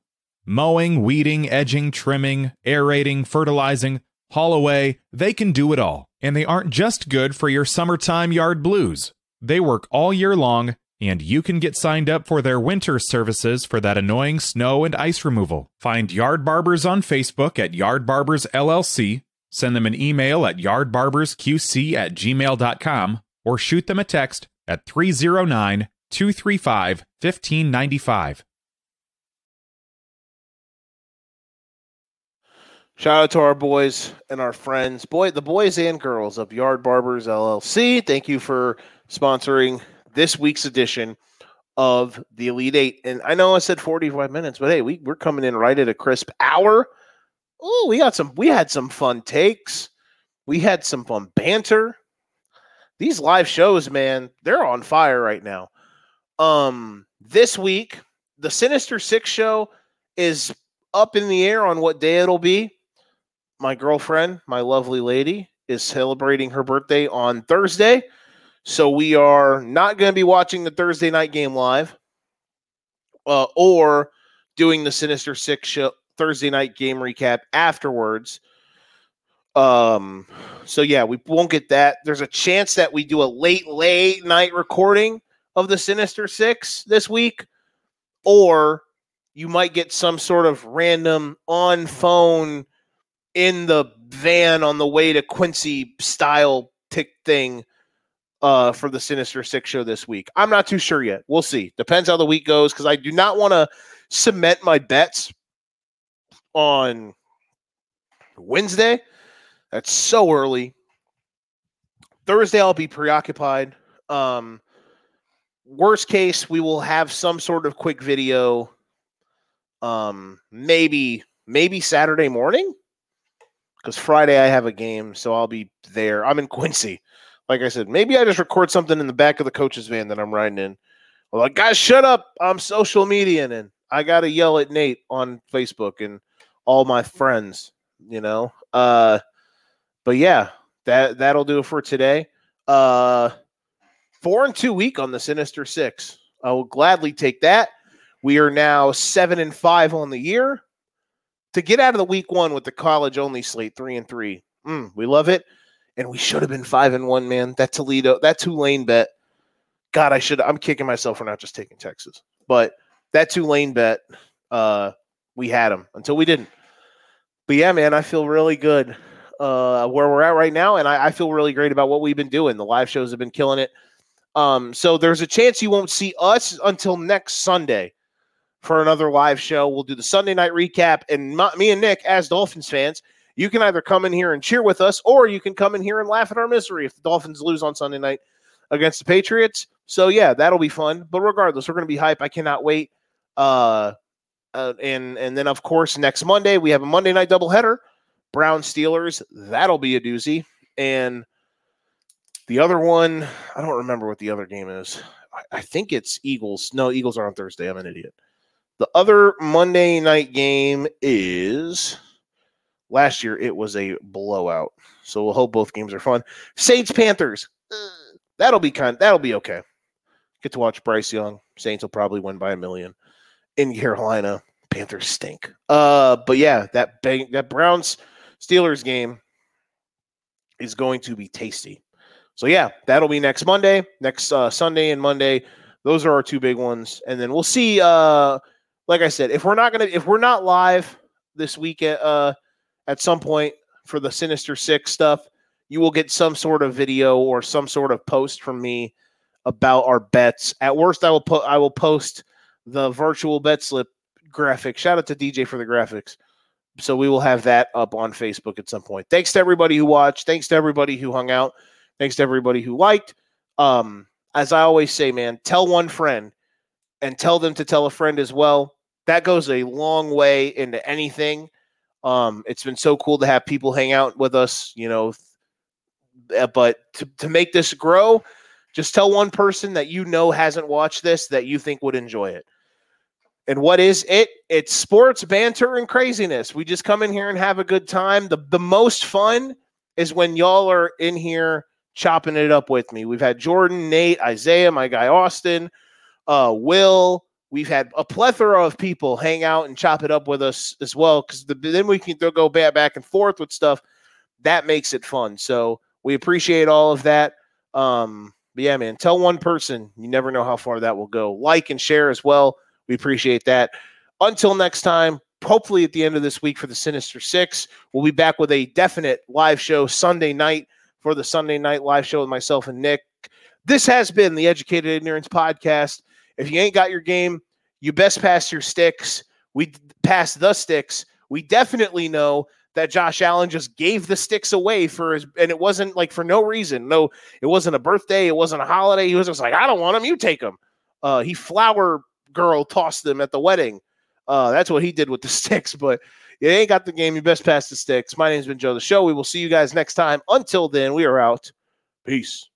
Mowing, weeding, edging, trimming, aerating, fertilizing, haul away, they can do it all. And they aren't just good for your summertime yard blues. They work all year long, and you can get signed up for their winter services for that annoying snow and ice removal. Find Yard Barbers on Facebook at Yard Barbers LLC, send them an email at yardbarbersqc@gmail.com, or shoot them a text at 309-235-1595. Shout out to our boys and our friends, the boys and girls of Yard Barbers LLC. Thank you for sponsoring this week's edition of the Elite Eight. And I know I said 45 minutes, but hey, we're coming in right at a crisp hour. Oh, we had some fun takes. We had some fun banter. These live shows, man, they're on fire right now. This week, the Sinister Six show is up in the air on what day it'll be. My girlfriend, my lovely lady, is celebrating her birthday on Thursday. So we are not going to be watching the Thursday night game live or doing the Sinister Six show, Thursday night game recap afterwards. So yeah, we won't get that. There's a chance that we do a late night recording of the Sinister Six this week, or you might get some sort of random on phone in the van on the way to Quincy style tick thing for the Sinister Six show this week. I'm not too sure yet. We'll see. Depends how the week goes, because I do not want to cement my bets on Wednesday. That's so early. Thursday, I'll be preoccupied. Worst case, we will have some sort of quick video. Maybe Saturday morning, because Friday I have a game, so I'll be there. I'm in Quincy. Like I said, maybe I just record something in the back of the coach's van that I'm riding in. I'm like, guys, shut up. I'm social mediaing, and I got to yell at Nate on Facebook and all my friends, you know? But yeah, that'll do it for today. 4-2 week on the Sinister Six. I will gladly take that. We are now 7-5 on the year. To get out of the week one with the college only slate, 3-3. We love it. And we should have been 5-1, man. That Toledo, that Tulane bet. God, I'm kicking myself for not just taking Texas. But that Tulane bet, we had them until we didn't. But yeah, man, I feel really good where we're at right now. And I feel really great about what we've been doing. The live shows have been killing it. So there's a chance you won't see us until next Sunday for another live show. We'll do the Sunday night recap, and me and Nick, as Dolphins fans, you can either come in here and cheer with us, or you can come in here and laugh at our misery if the Dolphins lose on Sunday night against the Patriots. So yeah, that'll be fun, but regardless, we're going to be hype. I cannot wait. And then of course, next Monday, we have a Monday night doubleheader, Brown Steelers. That'll be a doozy. And the other one, I don't remember what the other game is. I think it's Eagles. No, Eagles are on Thursday. I'm an idiot. The other Monday night game is, last year it was a blowout, so we'll hope both games are fun. Saints Panthers. That'll be okay. Get to watch Bryce Young. Saints will probably win by 1 million in Carolina. Panthers stink. But yeah, that Browns Steelers game is going to be tasty. So yeah, that'll be next Monday, next Sunday and Monday. Those are our two big ones, and then we'll see. Like I said, if we're not live this week at some point for the Sinister Six stuff, you will get some sort of video or some sort of post from me about our bets. At worst, I will post the virtual bet slip graphic. Shout out to DJ for the graphics. So we will have that up on Facebook at some point. Thanks to everybody who watched. Thanks to everybody who hung out. Thanks to everybody who liked. As I always say, man, tell one friend and tell them to tell a friend as well. That goes a long way into anything. It's been so cool to have people hang out with us, you know, but to make this grow, just tell one person that you know hasn't watched this that you think would enjoy it. And what is it? It's sports, banter, and craziness. We just come in here and have a good time. The most fun is when y'all are in here chopping it up with me. We've had Jordan, Nate, Isaiah, my guy Austin, Will. We've had a plethora of people hang out and chop it up with us as well, because then we can go back and forth with stuff. That makes it fun. So we appreciate all of that. But yeah, man, tell one person. You never know how far that will go. Like and share as well. We appreciate that. Until next time, hopefully at the end of this week for the Sinister Six, we'll be back with a definite live show Sunday night for the Sunday night live show with myself and Nick. This has been the Educated Ignorance Podcast. If you ain't got your game, you best pass your sticks. We pass the sticks. We definitely know that Josh Allen just gave the sticks away and it wasn't like for no reason. No, it wasn't a birthday. It wasn't a holiday. He was just like, I don't want them. You take them. He flower girl tossed them at the wedding. That's what he did with the sticks, but you ain't got the game. You best pass the sticks. My name's been Joe the Show. We will see you guys next time. Until then, we are out. Peace.